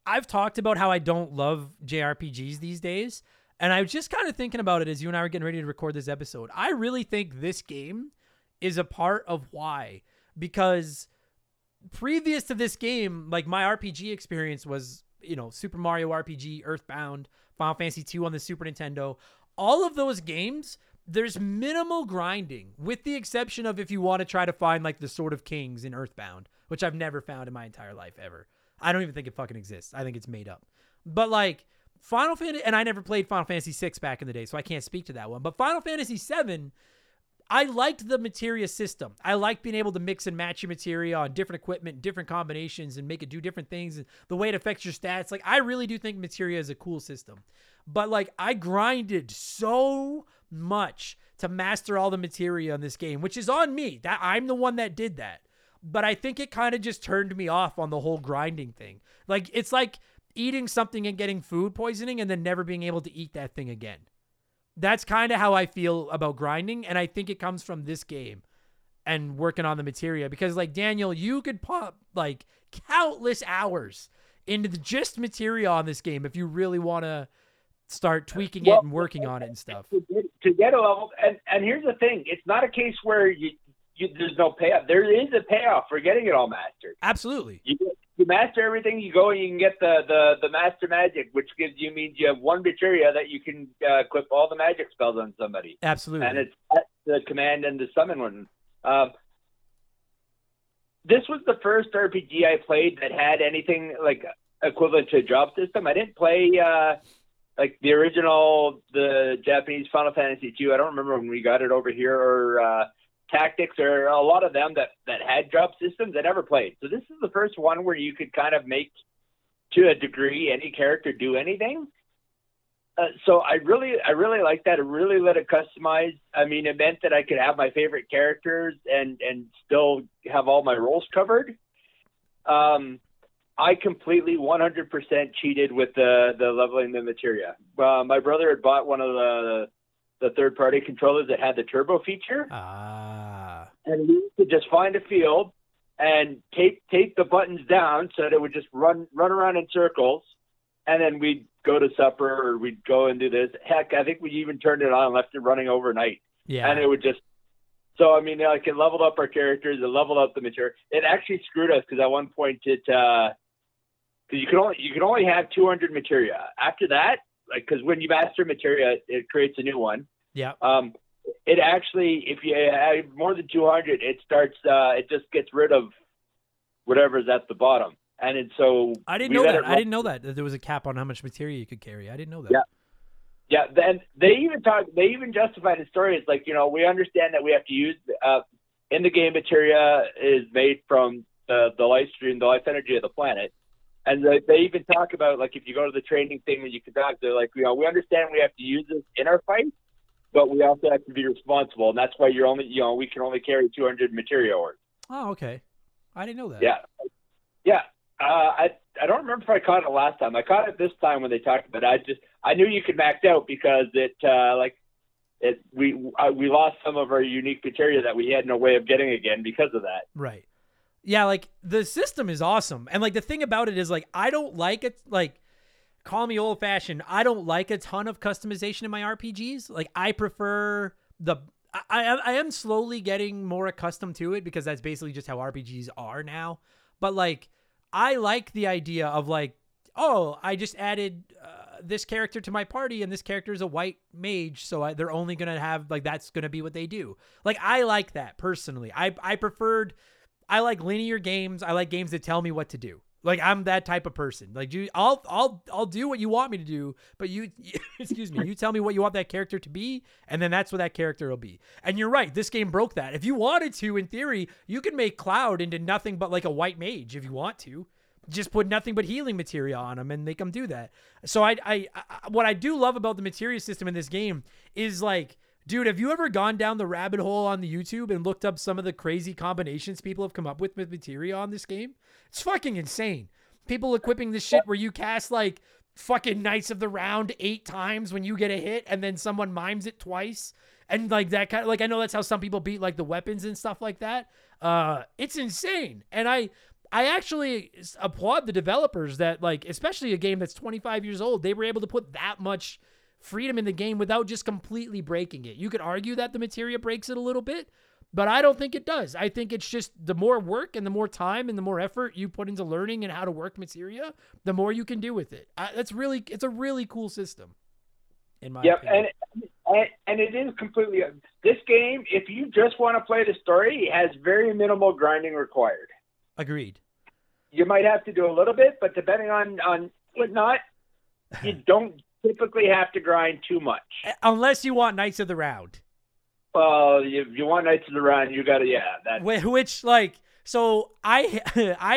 I've talked about how I don't love JRPGs these days, and I was just kind of thinking about it as you and I were getting ready to record this episode. I really think this game is a part of why, because previous to this game, like my RPG experience was, you know, Super Mario RPG, Earthbound, Final Fantasy II on the Super Nintendo. All of those games, there's minimal grinding, with the exception of if you want to try to find like the Sword of Kings in Earthbound, which I've never found in my entire life ever. I don't even think it fucking exists. I think it's made up. But like Final Fantasy, and I never played Final Fantasy VI back in the day, so I can't speak to that one. But Final Fantasy VII, I liked the materia system. I liked being able to mix and match your materia on different equipment, different combinations, and make it do different things, and the way it affects your stats. Like, I really do think materia is a cool system. But like, I grinded so much to master all the materia in this game, which is on me. That I'm the one that did that. But I think it kind of just turned me off on the whole grinding thing. Like, it's like eating something and getting food poisoning and then never being able to eat that thing again. That's kind of how I feel about grinding, and I think it comes from this game and working on the materia. Because, like, Daniel, you could pop, like, countless hours into the just materia on this game if you really want to start tweaking it and working on it and stuff. To get a level, and here's the thing. It's not a case where there's no payoff. There is a payoff for getting it all mastered. Absolutely. You master everything, you go and you can get the master magic, which means you have one materia that you can equip all the magic spells on somebody. Absolutely. And it's the command and the summon one. This was the first RPG I played that had anything like equivalent to a job system. I didn't play like the original, the Japanese Final Fantasy II. I don't remember when we got it over here, or Tactics, or a lot of them that had job systems I never played. So this is the first one where you could kind of make, to a degree, any character do anything. So I really liked that. I really let it customize. I mean, it meant that I could have my favorite characters and still have all my roles covered. I completely 100% cheated with the leveling the materia. My brother had bought one of the third-party controllers that had the turbo feature. And we could just find a field and tape the buttons down so that it would just run around in circles, and then we'd go to supper or we'd go and do this. Heck, I think we even turned it on and left it running overnight. Yeah. And it would just... So, I mean, like, it leveled up our characters. It leveled up the material. It actually screwed us because at one point it... Because you could only have 200 materia. After that, because like, when you master materia, it creates a new one. Yeah. It actually, if you have more than 200, it starts. It just gets rid of whatever's at the bottom, and so I didn't know that. I didn't know that there was a cap on how much materia you could carry. I didn't know that. Yeah. Yeah. Then They even justified the story. It's like, you know, we understand that we have to use in the game materia is made from the life stream, the life energy of the planet. And they even talk about, like, if you go to the training thing that you conduct, they're like, you know, we understand we have to use this in our fight, but we also have to be responsible. And that's why you're only, you know, we can only carry 200 materia ores. Oh, okay. I didn't know that. Yeah. Yeah. I don't remember if I caught it last time. I caught it this time when they talked about it. I knew you could max out because we lost some of our unique materia that we had no way of getting again because of that. Right. Yeah, like, the system is awesome. And, like, the thing about it is, like, I don't like it. Like, call me old-fashioned. I don't like a ton of customization in my RPGs. Like, I prefer the... I am slowly getting more accustomed to it because that's basically just how RPGs are now. But, like, I like the idea of, like, oh, I just added this character to my party, and this character is a white mage, so they're only going to have... Like, that's going to be what they do. Like, I like that, personally. I preferred... I like linear games. I like games that tell me what to do. Like, I'm that type of person. Like, I'll do what you want me to do, but you tell me what you want that character to be, and then that's what that character will be. And you're right, this game broke that. If you wanted to, in theory, you could make Cloud into nothing but like a white mage if you want to. Just put nothing but healing materia on them and make them do that. So I what I do love about the materia system in this game is, like, dude, have you ever gone down the rabbit hole on the YouTube and looked up some of the crazy combinations people have come up with materia on this game? It's fucking insane. People equipping this shit where you cast, like, fucking Knights of the Round 8 times when you get a hit, and then someone mimes it twice. And, like, that kind of, like, I know that's how some people beat, like, the weapons and stuff like that. It's insane. And I I actually applaud the developers that, like, especially a game that's 25 years old, they were able to put that much freedom in the game without just completely breaking it. You could argue that the materia breaks it a little bit, but I don't think it does. I think it's just the more work and the more time and the more effort you put into learning and how to work materia, the more you can do with it. It's a really cool system, in my opinion. And it is completely, this game, if you just want to play the story, it has very minimal grinding required. Agreed. You might have to do a little bit, but depending on whatnot, you don't typically have to grind too much. Unless you want Knights of the Round. Well, if you want Knights of the Round, you gotta, that's... Which, like, so I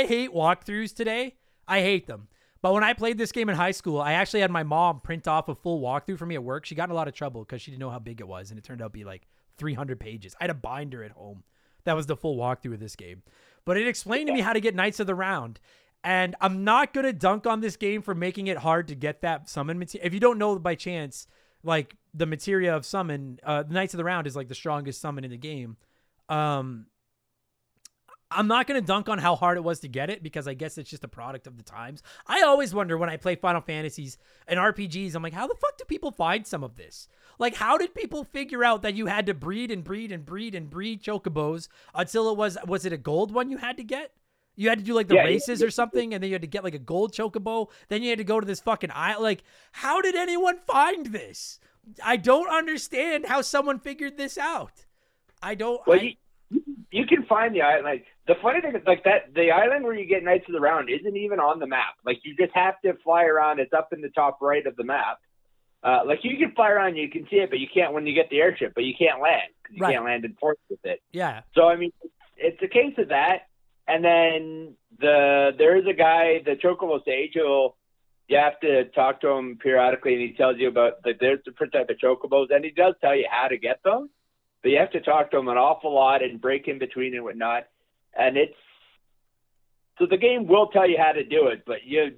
hate walkthroughs today. I hate them. But when I played this game in high school, I actually had my mom print off a full walkthrough for me at work. She got in a lot of trouble because she didn't know how big it was, and it turned out to be like 300 pages. I had a binder at home. That was the full walkthrough of this game. But it explained to me how to get Knights of the Round. And I'm not going to dunk on this game for making it hard to get that summon material. If you don't know by chance, like, the materia of summon, Knights of the Round is like the strongest summon in the game. I'm not going to dunk on how hard it was to get it because I guess it's just a product of the times. I always wonder when I play Final Fantasies and RPGs, I'm like, how the fuck do people find some of this? Like, how did people figure out that you had to breed and breed and breed and breed chocobos until it was it a gold one you had to get? You had to do, like, the races or something, and then you had to get, like, a gold chocobo. Then you had to go to this fucking island. Like, how did anyone find this? I don't understand how someone figured this out. I don't... Well, you can find the island. Like, the funny thing is, like, that the island where you get Knights of the Round isn't even on the map. Like, you just have to fly around. It's up in the top right of the map. Like, you can fly around, you can see it, but you can't when you get the airship, but you can't land. Because you can't land in force with it. Yeah. So, I mean, it's a case of that. And then there is a guy, the Chocobo Sage, who you have to talk to him periodically, and he tells you about, like, there's different type of Chocobos, and he does tell you how to get them, but you have to talk to him an awful lot and break in between and whatnot. And it's, so the game will tell you how to do it, but you've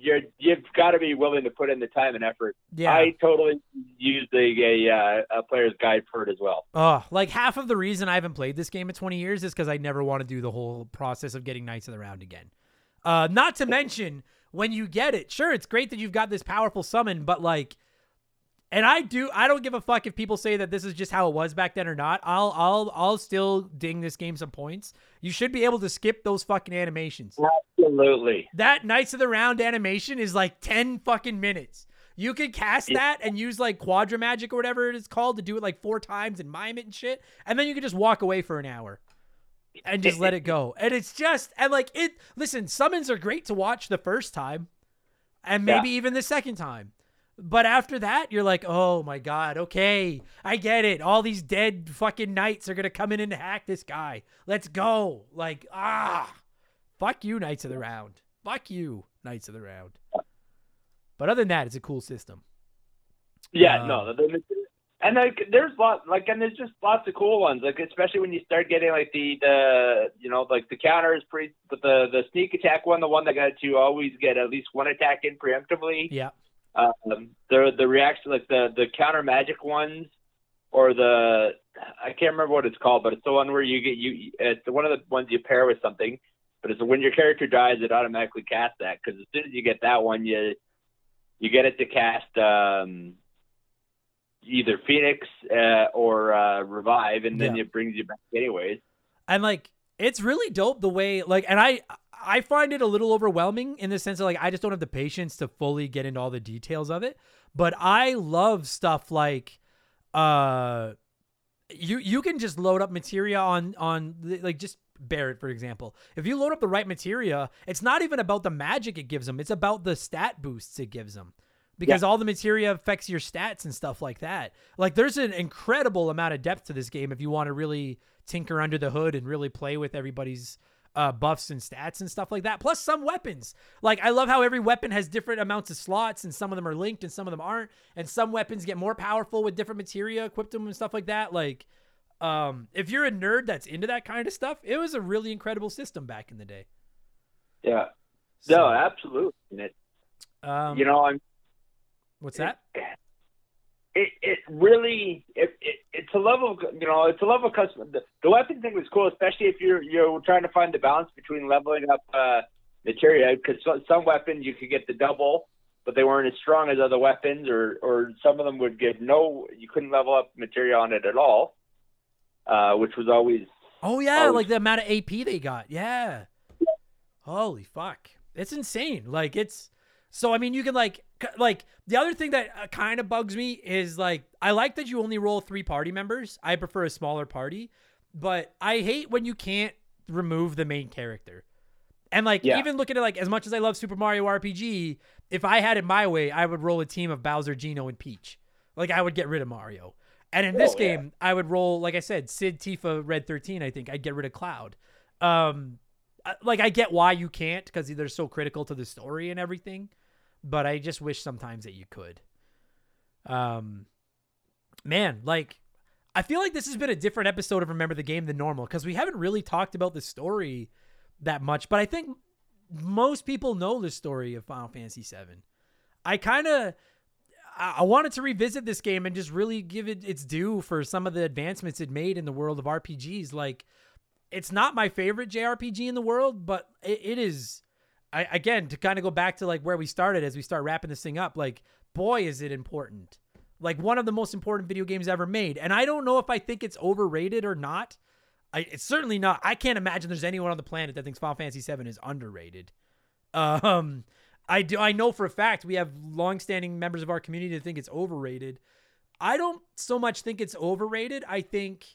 got to be willing to put in the time and effort. Yeah. I totally use a player's guide for it as well. Oh, like, half of the reason I haven't played this game in 20 years is because I never want to do the whole process of getting Knights of the Round again. Not to mention, when you get it, sure, it's great that you've got this powerful summon, but, like, and I don't give a fuck if people say that this is just how it was back then or not. I'll still ding this game some points. You should be able to skip those fucking animations. Absolutely. That Knights of the Round animation is like 10 fucking minutes. You could cast that and use, like, Quadra Magic or whatever it is called to do it like 4 times and mime it and shit. And then you could just walk away for an hour and just let it go. And it's just, and like it, listen, summons are great to watch the first time and maybe even the second time. But after that, you're like, oh, my God, okay, I get it. All these dead fucking knights are going to come in and hack this guy. Let's go. Like, fuck you, Knights of the Round. Fuck you, Knights of the Round. But other than that, it's a cool system. Yeah, and, like, there's just lots of cool ones, like, especially when you start getting, like, the you know, like, the counters, but the sneak attack one, the one that got you always get at least one attack in preemptively. Yeah. The reaction, like the counter magic ones, or the, I can't remember what it's called, but it's the one where you get it's one of the ones you pair with something, but it's when your character dies, it automatically casts that, because as soon as you get that one, you get it to cast either Phoenix or Revive, and then it brings you back anyways. And, like, it's really dope the way, like, and I find it a little overwhelming in the sense of, like, I just don't have the patience to fully get into all the details of it. But I love stuff like you can just load up materia on like, just Barret, for example. If you load up the right materia, it's not even about the magic it gives them. It's about the stat boosts it gives them. Because all the materia affects your stats and stuff like that. Like, there's an incredible amount of depth to this game if you want to really tinker under the hood and really play with everybody's buffs and stats and stuff like that. Plus some weapons. Like, I love how every weapon has different amounts of slots, and some of them are linked and some of them aren't. And some weapons get more powerful with different materia equipped to them and stuff like that. Like, if you're a nerd that's into that kind of stuff, it was a really incredible system back in the day. Yeah. So, no, absolutely. And it, you know, I'm... What's that? It's a level of, you know, it's a level of custom. The weapon thing was cool, especially if you're trying to find the balance between leveling up deteriorate because some weapons you could get the double, but they weren't as strong as other weapons, or some of them would give no. You couldn't level up material on it at all, which was always. Oh yeah, always. Like the amount of AP they got. Yeah. Holy fuck, it's insane. Like it's. So, I mean, you can, like the other thing that kind of bugs me is, like, I like that you only roll 3 party members. I prefer a smaller party. But I hate when you can't remove the main character. And, like, even looking at, like, as much as I love Super Mario RPG, if I had it my way, I would roll a team of Bowser, Geno, and Peach. Like, I would get rid of Mario. And in this game, I would roll, like I said, Cid, Tifa, Red XIII, I think. I'd get rid of Cloud. Like, I get why you can't because they're so critical to the story and everything. But I just wish sometimes that you could. Man, like, I feel like this has been a different episode of Remember the Game than normal because we haven't really talked about the story that much. But I think most people know the story of Final Fantasy VII. I wanted to revisit this game and just really give it its due for some of the advancements it made in the world of RPGs. Like, it's not my favorite JRPG in the world, but it is... Again, to kind of go back to like where we started as we start wrapping this thing up, like, boy, is it important. Like, one of the most important video games ever made. And I don't know if I think it's overrated or not. It's certainly not. I can't imagine there's anyone on the planet that thinks Final Fantasy VII is underrated. I know for a fact we have longstanding members of our community that think it's overrated. I don't so much think it's overrated. I think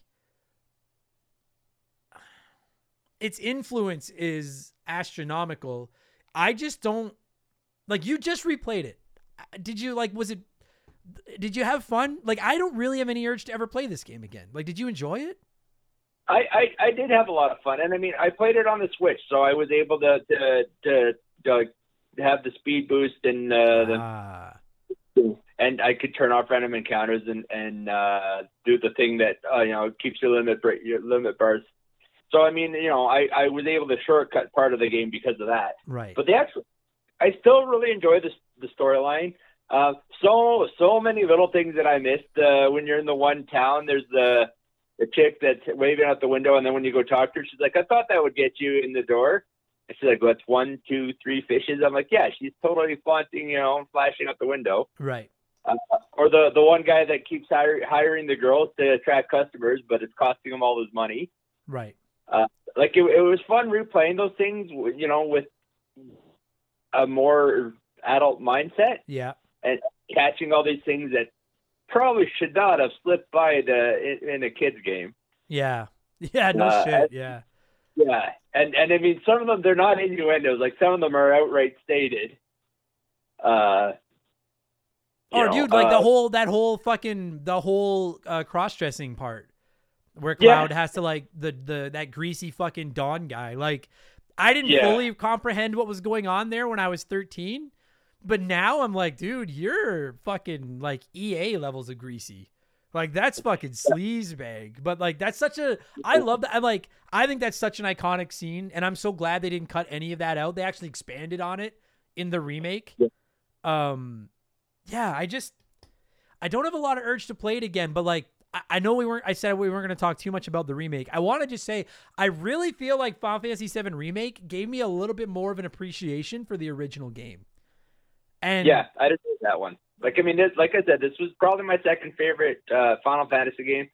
its influence is astronomical. I just don't like. You just replayed it. Did you like? Was it? Did you have fun? Like, I don't really have any urge to ever play this game again. Like, did you enjoy it? I did have a lot of fun, and I mean, I played it on the Switch, so I was able to have the speed boost and and I could turn off random encounters and do the thing that keeps your limit bars. So, I mean, I was able to shortcut part of the game because of that. Right. But I still really enjoy the storyline. So many little things that I missed. When you're in the one town, there's the chick that's waving out the window, and then when you go talk to her, she's like, I thought that would get you in the door. And she's like, well, that's 1, 2, 3 fishes. I'm like, yeah, she's totally flaunting, flashing out the window. Right. Or the one guy that keeps hiring the girls to attract customers, but it's costing them all his money. Right. Like it was fun replaying those things, with a more adult mindset. Yeah, and catching all these things that probably should not have slipped by in a kid's game. Yeah, yeah, no shit, yeah, yeah. And I mean, some of them they're not innuendos. Like some of them are outright stated. Dude, like the whole cross-dressing part. Where Cloud has to like that greasy fucking Dawn guy. Like, I didn't fully comprehend what was going on there when I was 13, but now I'm like, dude, you're fucking like EA levels of greasy. Like, that's fucking sleazebag. But like, that's such a, I love that. I think that's such an iconic scene, and I'm so glad they didn't cut any of that out. They actually expanded on it in the remake. I don't have a lot of urge to play it again, but like, I know we weren't going to talk too much about the remake. I want to just say, I really feel like Final Fantasy VII Remake gave me a little bit more of an appreciation for the original game. And yeah, I didn't like that one. Like, I mean, like I said, this was probably my second favorite Final Fantasy game.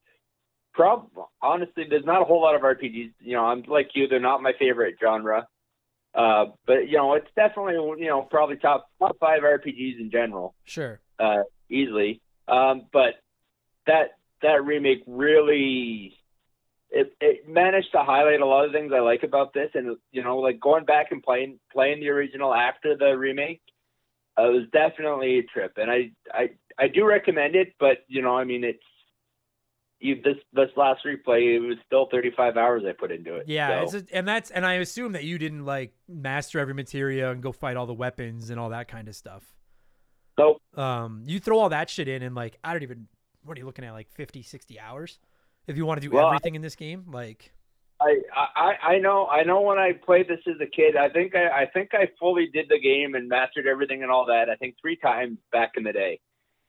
Honestly, there's not a whole lot of RPGs. I'm like you, they're not my favorite genre. But, it's definitely, probably top 5 RPGs in general. Sure. Easily. But that remake really it managed to highlight a lot of things I like about this, and like going back and playing the original after the remake, it was definitely a trip, and I do recommend it. But I mean, this last replay, it was still 35 hours I put into it. Yeah, so. And I assume that you didn't like master every materia and go fight all the weapons and all that kind of stuff. Nope. You throw all that shit in, and like I don't even. What are you looking at, like 50, 60 hours? If you want to do everything in this game, like I know when I played this as a kid, I think I fully did the game and mastered everything and all that. I think 3 times back in the day,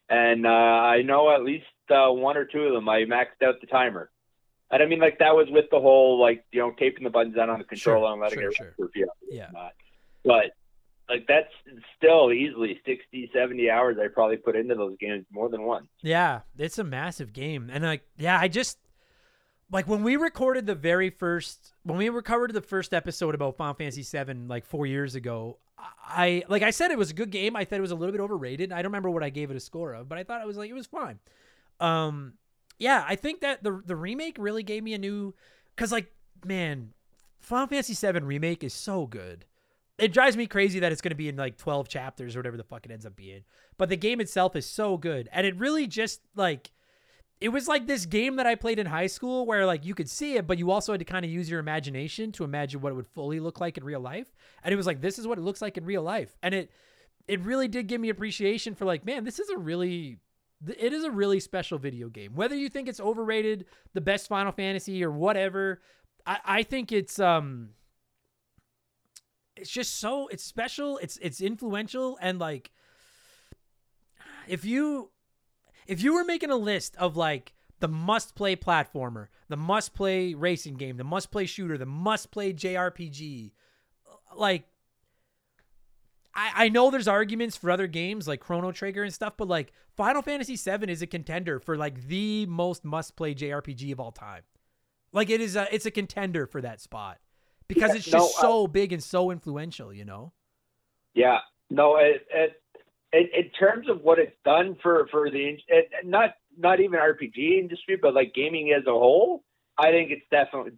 and I know at least 1 or 2 of them I maxed out the timer. And I mean, like that was with the whole like taping the buttons down on the controller and letting it run for a few hours. Yeah. But like that's still easily 60, 70 hours I probably put into those games more than once. Yeah, it's a massive game. And like, yeah, I just like when we recorded the first episode about Final Fantasy VII like 4 years ago, I said it was a good game. I thought it was a little bit overrated. I don't remember what I gave it a score of, but I thought it was like it was fine. Yeah, I think that the remake really gave me a new, because like, man, Final Fantasy VII Remake is so good. It drives me crazy that it's going to be in like 12 chapters or whatever the fuck it ends up being. But the game itself is so good. And it really just like, it was like this game that I played in high school where like you could see it, but you also had to kind of use your imagination to imagine what it would fully look like in real life. And it was like, this is what it looks like in real life. And it really did give me appreciation for like, man, it is a really special video game. Whether you think it's overrated, the best Final Fantasy or whatever, I think it's just so, it's special, it's influential, and like if you were making a list of like the must-play platformer, the must-play racing game, the must-play shooter, the must-play JRPG, like I know there's arguments for other games like Chrono Trigger and stuff, but like Final Fantasy VII is a contender for like the most must-play JRPG of all time. Like it's a contender for that spot. Because it's just so big and so influential, you know? Yeah. No, it in terms of what it's done for the, not even RPG industry, but like gaming as a whole, I think it's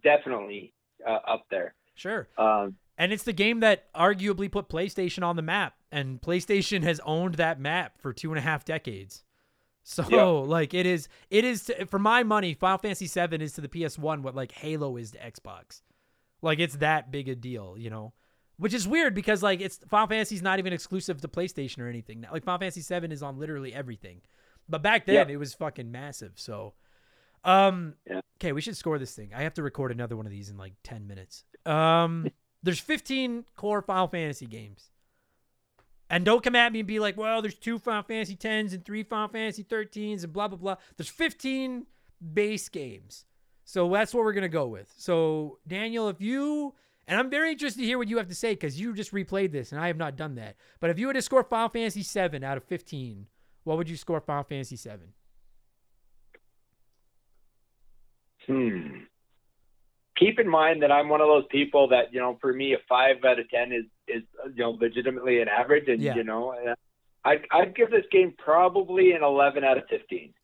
definitely up there. Sure. And it's the game that arguably put PlayStation on the map, and PlayStation has owned that map for 2.5 decades. So yeah. Like it is for my money, Final Fantasy VII is to the PS1 what like Halo is to Xbox. Like it's that big a deal, you know, which is weird because like it's Final Fantasy's not even exclusive to PlayStation or anything. Like Final Fantasy VII is on literally everything, but back then It was fucking massive. So, okay, we should score this thing. I have to record another one of these in like 10 minutes. There's 15 core Final Fantasy games, and don't come at me and be like, well, there's 2 Final Fantasy Xs and 3 Final Fantasy XIIIs and blah, blah, blah. There's 15 base games. So that's what we're going to go with. So, Daniel, and I'm very interested to hear what you have to say because you just replayed this and I have not done that. But if you were to score Final Fantasy VII out of 15, what would you score Final Fantasy VII? Keep in mind that I'm one of those people that, you know, for me, a 5 out of 10 is you know, legitimately an average. And, you know, I'd give this game probably an 11 out of 15.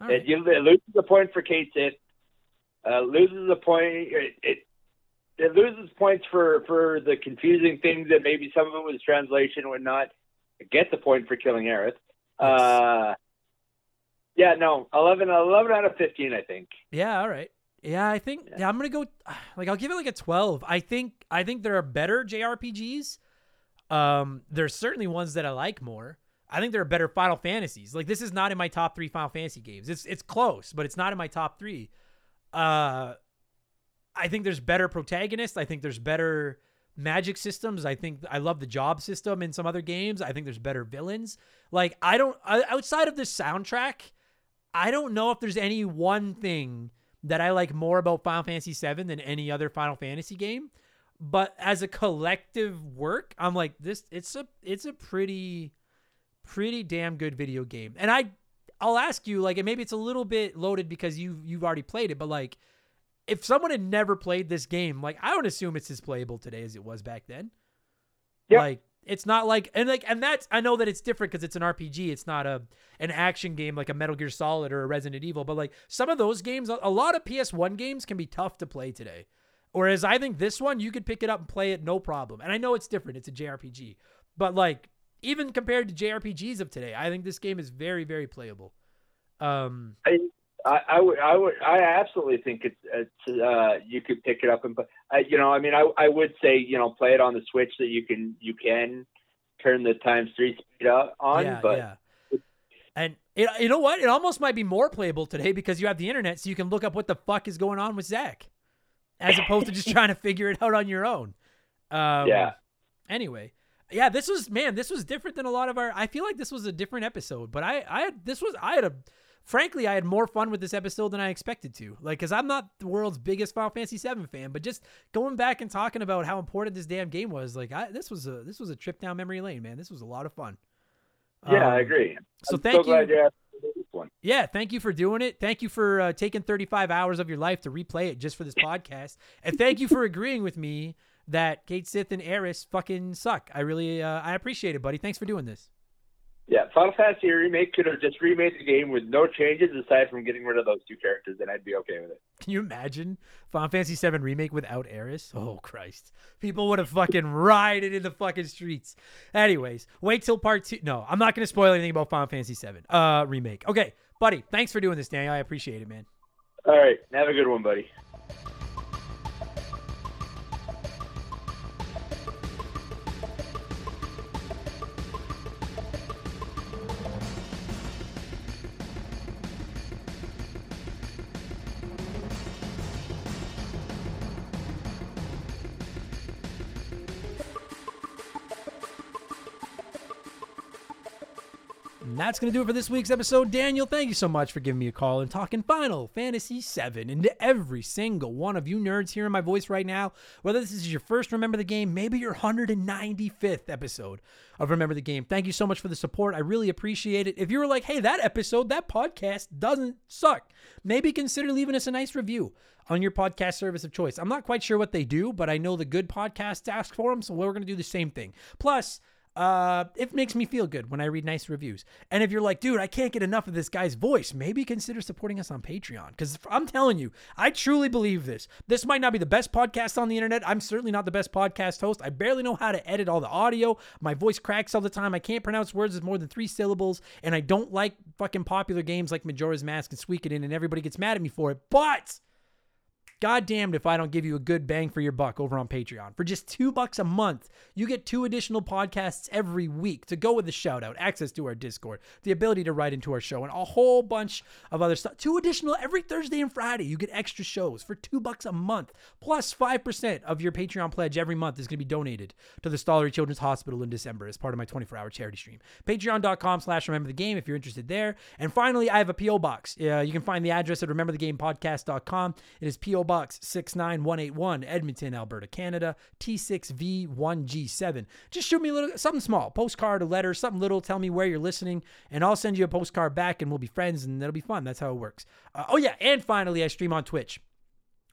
Right. It loses a point for Cait Sith. It loses points for the confusing things that maybe some of it was translation would not get the point for killing Aerith. Yeah, no, 11 out of 15, I think. Yeah, all right. Yeah, I think I'm gonna go. Like, I'll give it like a 12. I think there are better JRPGs. There's certainly ones that I like more. I think there are better Final Fantasies. Like, this is not in my top 3 Final Fantasy games. It's close, but it's not in my top 3. I think there's better protagonists. I think there's better magic systems. I think I love the job system in some other games. I think there's better villains. Like outside of the soundtrack, I don't know if there's any one thing that I like more about Final Fantasy VII than any other Final Fantasy game. But as a collective work, I'm like this. It's a pretty damn good video game. And I'll ask you, like, and maybe it's a little bit loaded because you've already played it, but like, if someone had never played this game, like, I would assume it's as playable today as it was back then. Yep. Like, it's not and that's, I know that it's different because it's an RPG. It's not an action game like a Metal Gear Solid or a Resident Evil, but like some of those games, a lot of PS1 games can be tough to play today. Whereas I think this one, you could pick it up and play it no problem. And I know it's different. It's a JRPG, but like, even compared to JRPGs of today, I think this game is very, very playable. I absolutely think it's you could pick it up and, you know, I mean, I would say, you know, play it on the Switch that you can turn the times 3 speed up on, And you know what? It almost might be more playable today because you have the internet, so you can look up what the fuck is going on with Zack, as opposed to just trying to figure it out on your own. Anyway. Yeah, this was different than a lot of I feel like this was a different episode, but I had a frankly, I had more fun with this episode than I expected to. Like, because I'm not the world's biggest Final Fantasy VII fan, but just going back and talking about how important this damn game was, like, this was a trip down memory lane, man. This was a lot of fun. Yeah, I agree. So thank you. Glad you asked me to do this one. Yeah, thank you for doing it. Thank you for taking 35 hours of your life to replay it just for this podcast, and thank you for agreeing with me that Cait Sith and Aerith fucking suck. I really, I appreciate it, buddy. Thanks for doing this. Yeah, Final Fantasy Remake could have just remade the game with no changes aside from getting rid of those two characters, and I'd be okay with it. Can you imagine Final Fantasy VII Remake without Aerith? Oh, Christ. People would have fucking rioted in the fucking streets. Anyways, wait till part two. No, I'm not going to spoil anything about Final Fantasy VII Remake. Okay, buddy, thanks for doing this, Daniel. I appreciate it, man. All right, have a good one, buddy. That's going to do it for this week's episode. Daniel, thank you so much for giving me a call and talking Final Fantasy VII. And to every single one of you nerds hearing my voice right now, whether this is your first Remember the Game, maybe your 195th episode of Remember the Game, thank you so much for the support. I really appreciate it. If you were like, hey, that episode, that podcast doesn't suck, maybe consider leaving us a nice review on your podcast service of choice. I'm not quite sure what they do, but I know the good podcasts ask for them, so we're going to do the same thing. Plus, it makes me feel good when I read nice reviews. And if you're like, dude, I can't get enough of this guy's voice, maybe consider supporting us on Patreon. Because I'm telling you, I truly believe this. This might not be the best podcast on the internet. I'm certainly not the best podcast host. I barely know how to edit all the audio. My voice cracks all the time. I can't pronounce words with more than three syllables. And I don't like fucking popular games like Majora's Mask and Suikoden, and everybody gets mad at me for it. But God damned if I don't give you a good bang for your buck over on Patreon. For just $2 a month, you get two additional podcasts every week to go with the shout out, access to our Discord, the ability to write into our show, and a whole bunch of other stuff. Two additional every Thursday and Friday. You get extra shows for $2 a month. Plus 5% of your Patreon pledge every month is going to be donated to the Stollery Children's Hospital in December as part of my 24-hour charity stream. Patreon.com/rememberthegame if you're interested there. And finally, I have a P.O. Box. You can find the address at rememberthegamepodcast.com. It is P.O. Box 69181, Edmonton, Alberta, Canada, T6V1G7. Just shoot me a little something small, postcard, a letter, something little. Tell me where you're listening, and I'll send you a postcard back, and we'll be friends, and that'll be fun. That's how it works. Oh yeah, and finally, I stream on Twitch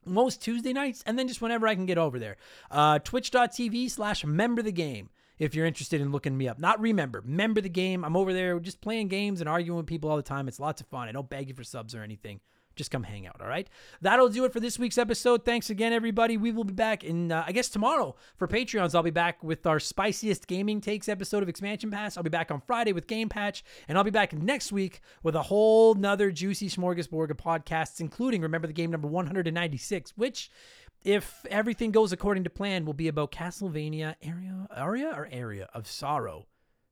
most Tuesday nights, and then just whenever I can get over there. Twitch.tv/memberthegame. If you're interested in looking me up. Not remember. Member the game. I'm over there just playing games and arguing with people all the time. It's lots of fun. I don't beg you for subs or anything. Just come hang out, all right? That'll do it for this week's episode. Thanks again, everybody. We will be back in, I guess, tomorrow for Patreons. I'll be back with our spiciest gaming takes episode of Expansion Pass. I'll be back on Friday with Game Patch. And I'll be back next week with a whole nother juicy smorgasbord of podcasts, including Remember the Game number 196, which, if everything goes according to plan, will be about Castlevania Area of Sorrow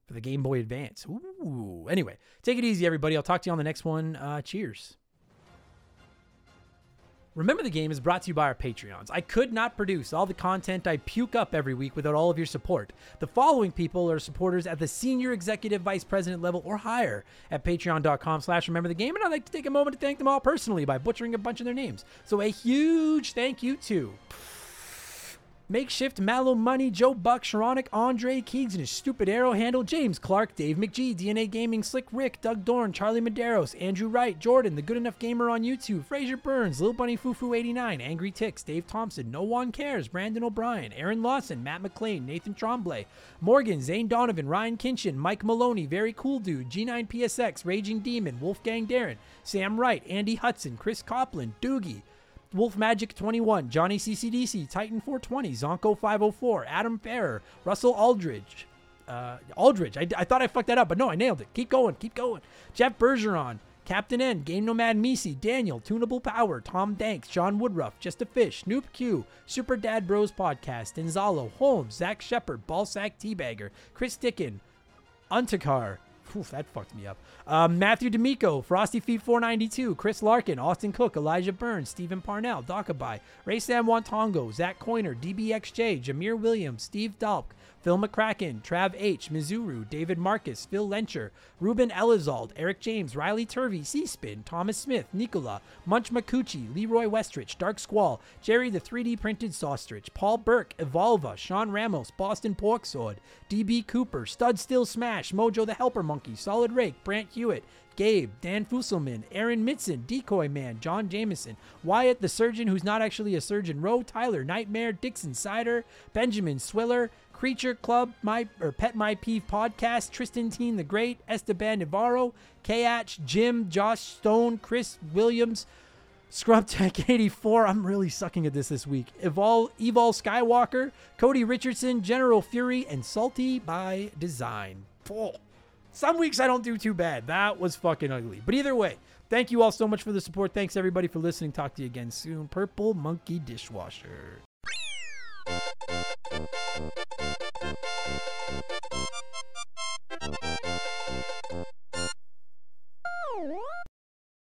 for the Game Boy Advance. Ooh. Anyway, take it easy, everybody. I'll talk to you on the next one. Cheers. Remember the Game is brought to you by our Patreons. I could not produce all the content I puke up every week without all of your support. The following people are supporters at the senior executive vice president level or higher at patreon.com/rememberthegame, and I'd like to take a moment to thank them all personally by butchering a bunch of their names. So a huge thank you to Makeshift, Mallow Money, Joe Buck, Sharonic, Andre, Keegs and his stupid arrow handle, James Clark, Dave McGee, DNA Gaming, Slick Rick, Doug Dorn, Charlie Medeiros, Andrew Wright, Jordan, The Good Enough Gamer on YouTube, Fraser Burns, Lil Bunny Fufu 89, Angry Ticks, Dave Thompson, No One Cares, Brandon O'Brien, Aaron Lawson, Matt McLean, Nathan Tremblay, Morgan, Zane Donovan, Ryan Kinchin, Mike Maloney, Very Cool Dude, G9PSX, Raging Demon, Wolfgang Darren, Sam Wright, Andy Hudson, Chris Copland, Doogie, Wolf Magic 21, Johnny CCDC, Titan 420, Zonko 504, Adam Ferrer, Russell Aldridge. I thought I fucked that up, but no, I nailed it. Keep going. Jeff Bergeron, Captain N, Game Nomad Misi, Daniel, Tunable Power, Tom Danks, John Woodruff, Just a Fish, Noob Q, Super Dad Bros Podcast, Inzalo, Holmes, Zach Shepard, Ballsack Teabagger, Chris Dickin, Untakar. Oof, that fucked me up. Matthew D'Amico, Frosty Feet 492, Chris Larkin, Austin Cook, Elijah Burns, Stephen Parnell, Dokabai, Ray Sam Wantongo, Zach Coiner, DBXJ, Jameer Williams, Steve Dalk, Phil McCracken, Trav H, Mizuru, David Marcus, Phil Lencher, Ruben Elizalde, Eric James, Riley Turvey, C-Spin, Thomas Smith, Nicola, Munch Makuchi, Leroy Westrich, Dark Squall, Jerry the 3D Printed Sawstrich, Paul Burke, Evolva, Sean Ramos, Boston Pork Sword, DB Cooper, Stud Still Smash, Mojo the Helper Monkey, Solid Rake, Brant Hewitt, Gabe, Dan Fusselman, Aaron Mitson, Decoy Man, John Jameson, Wyatt the Surgeon who's not actually a surgeon, Roe, Tyler, Nightmare, Dixon Cider, Benjamin Swiller, Creature Club, Pet My Peeve Podcast, Tristan Teen the Great, Esteban Navarro, Kach, Jim, Josh Stone, Chris Williams, Scrumptech84, I'm really sucking at this week, Evol Skywalker, Cody Richardson, General Fury, and Salty by Design. Oh. Some weeks I don't do too bad. That was fucking ugly. But either way, thank you all so much for the support. Thanks everybody for listening. Talk to you again soon. Purple Monkey Dishwasher.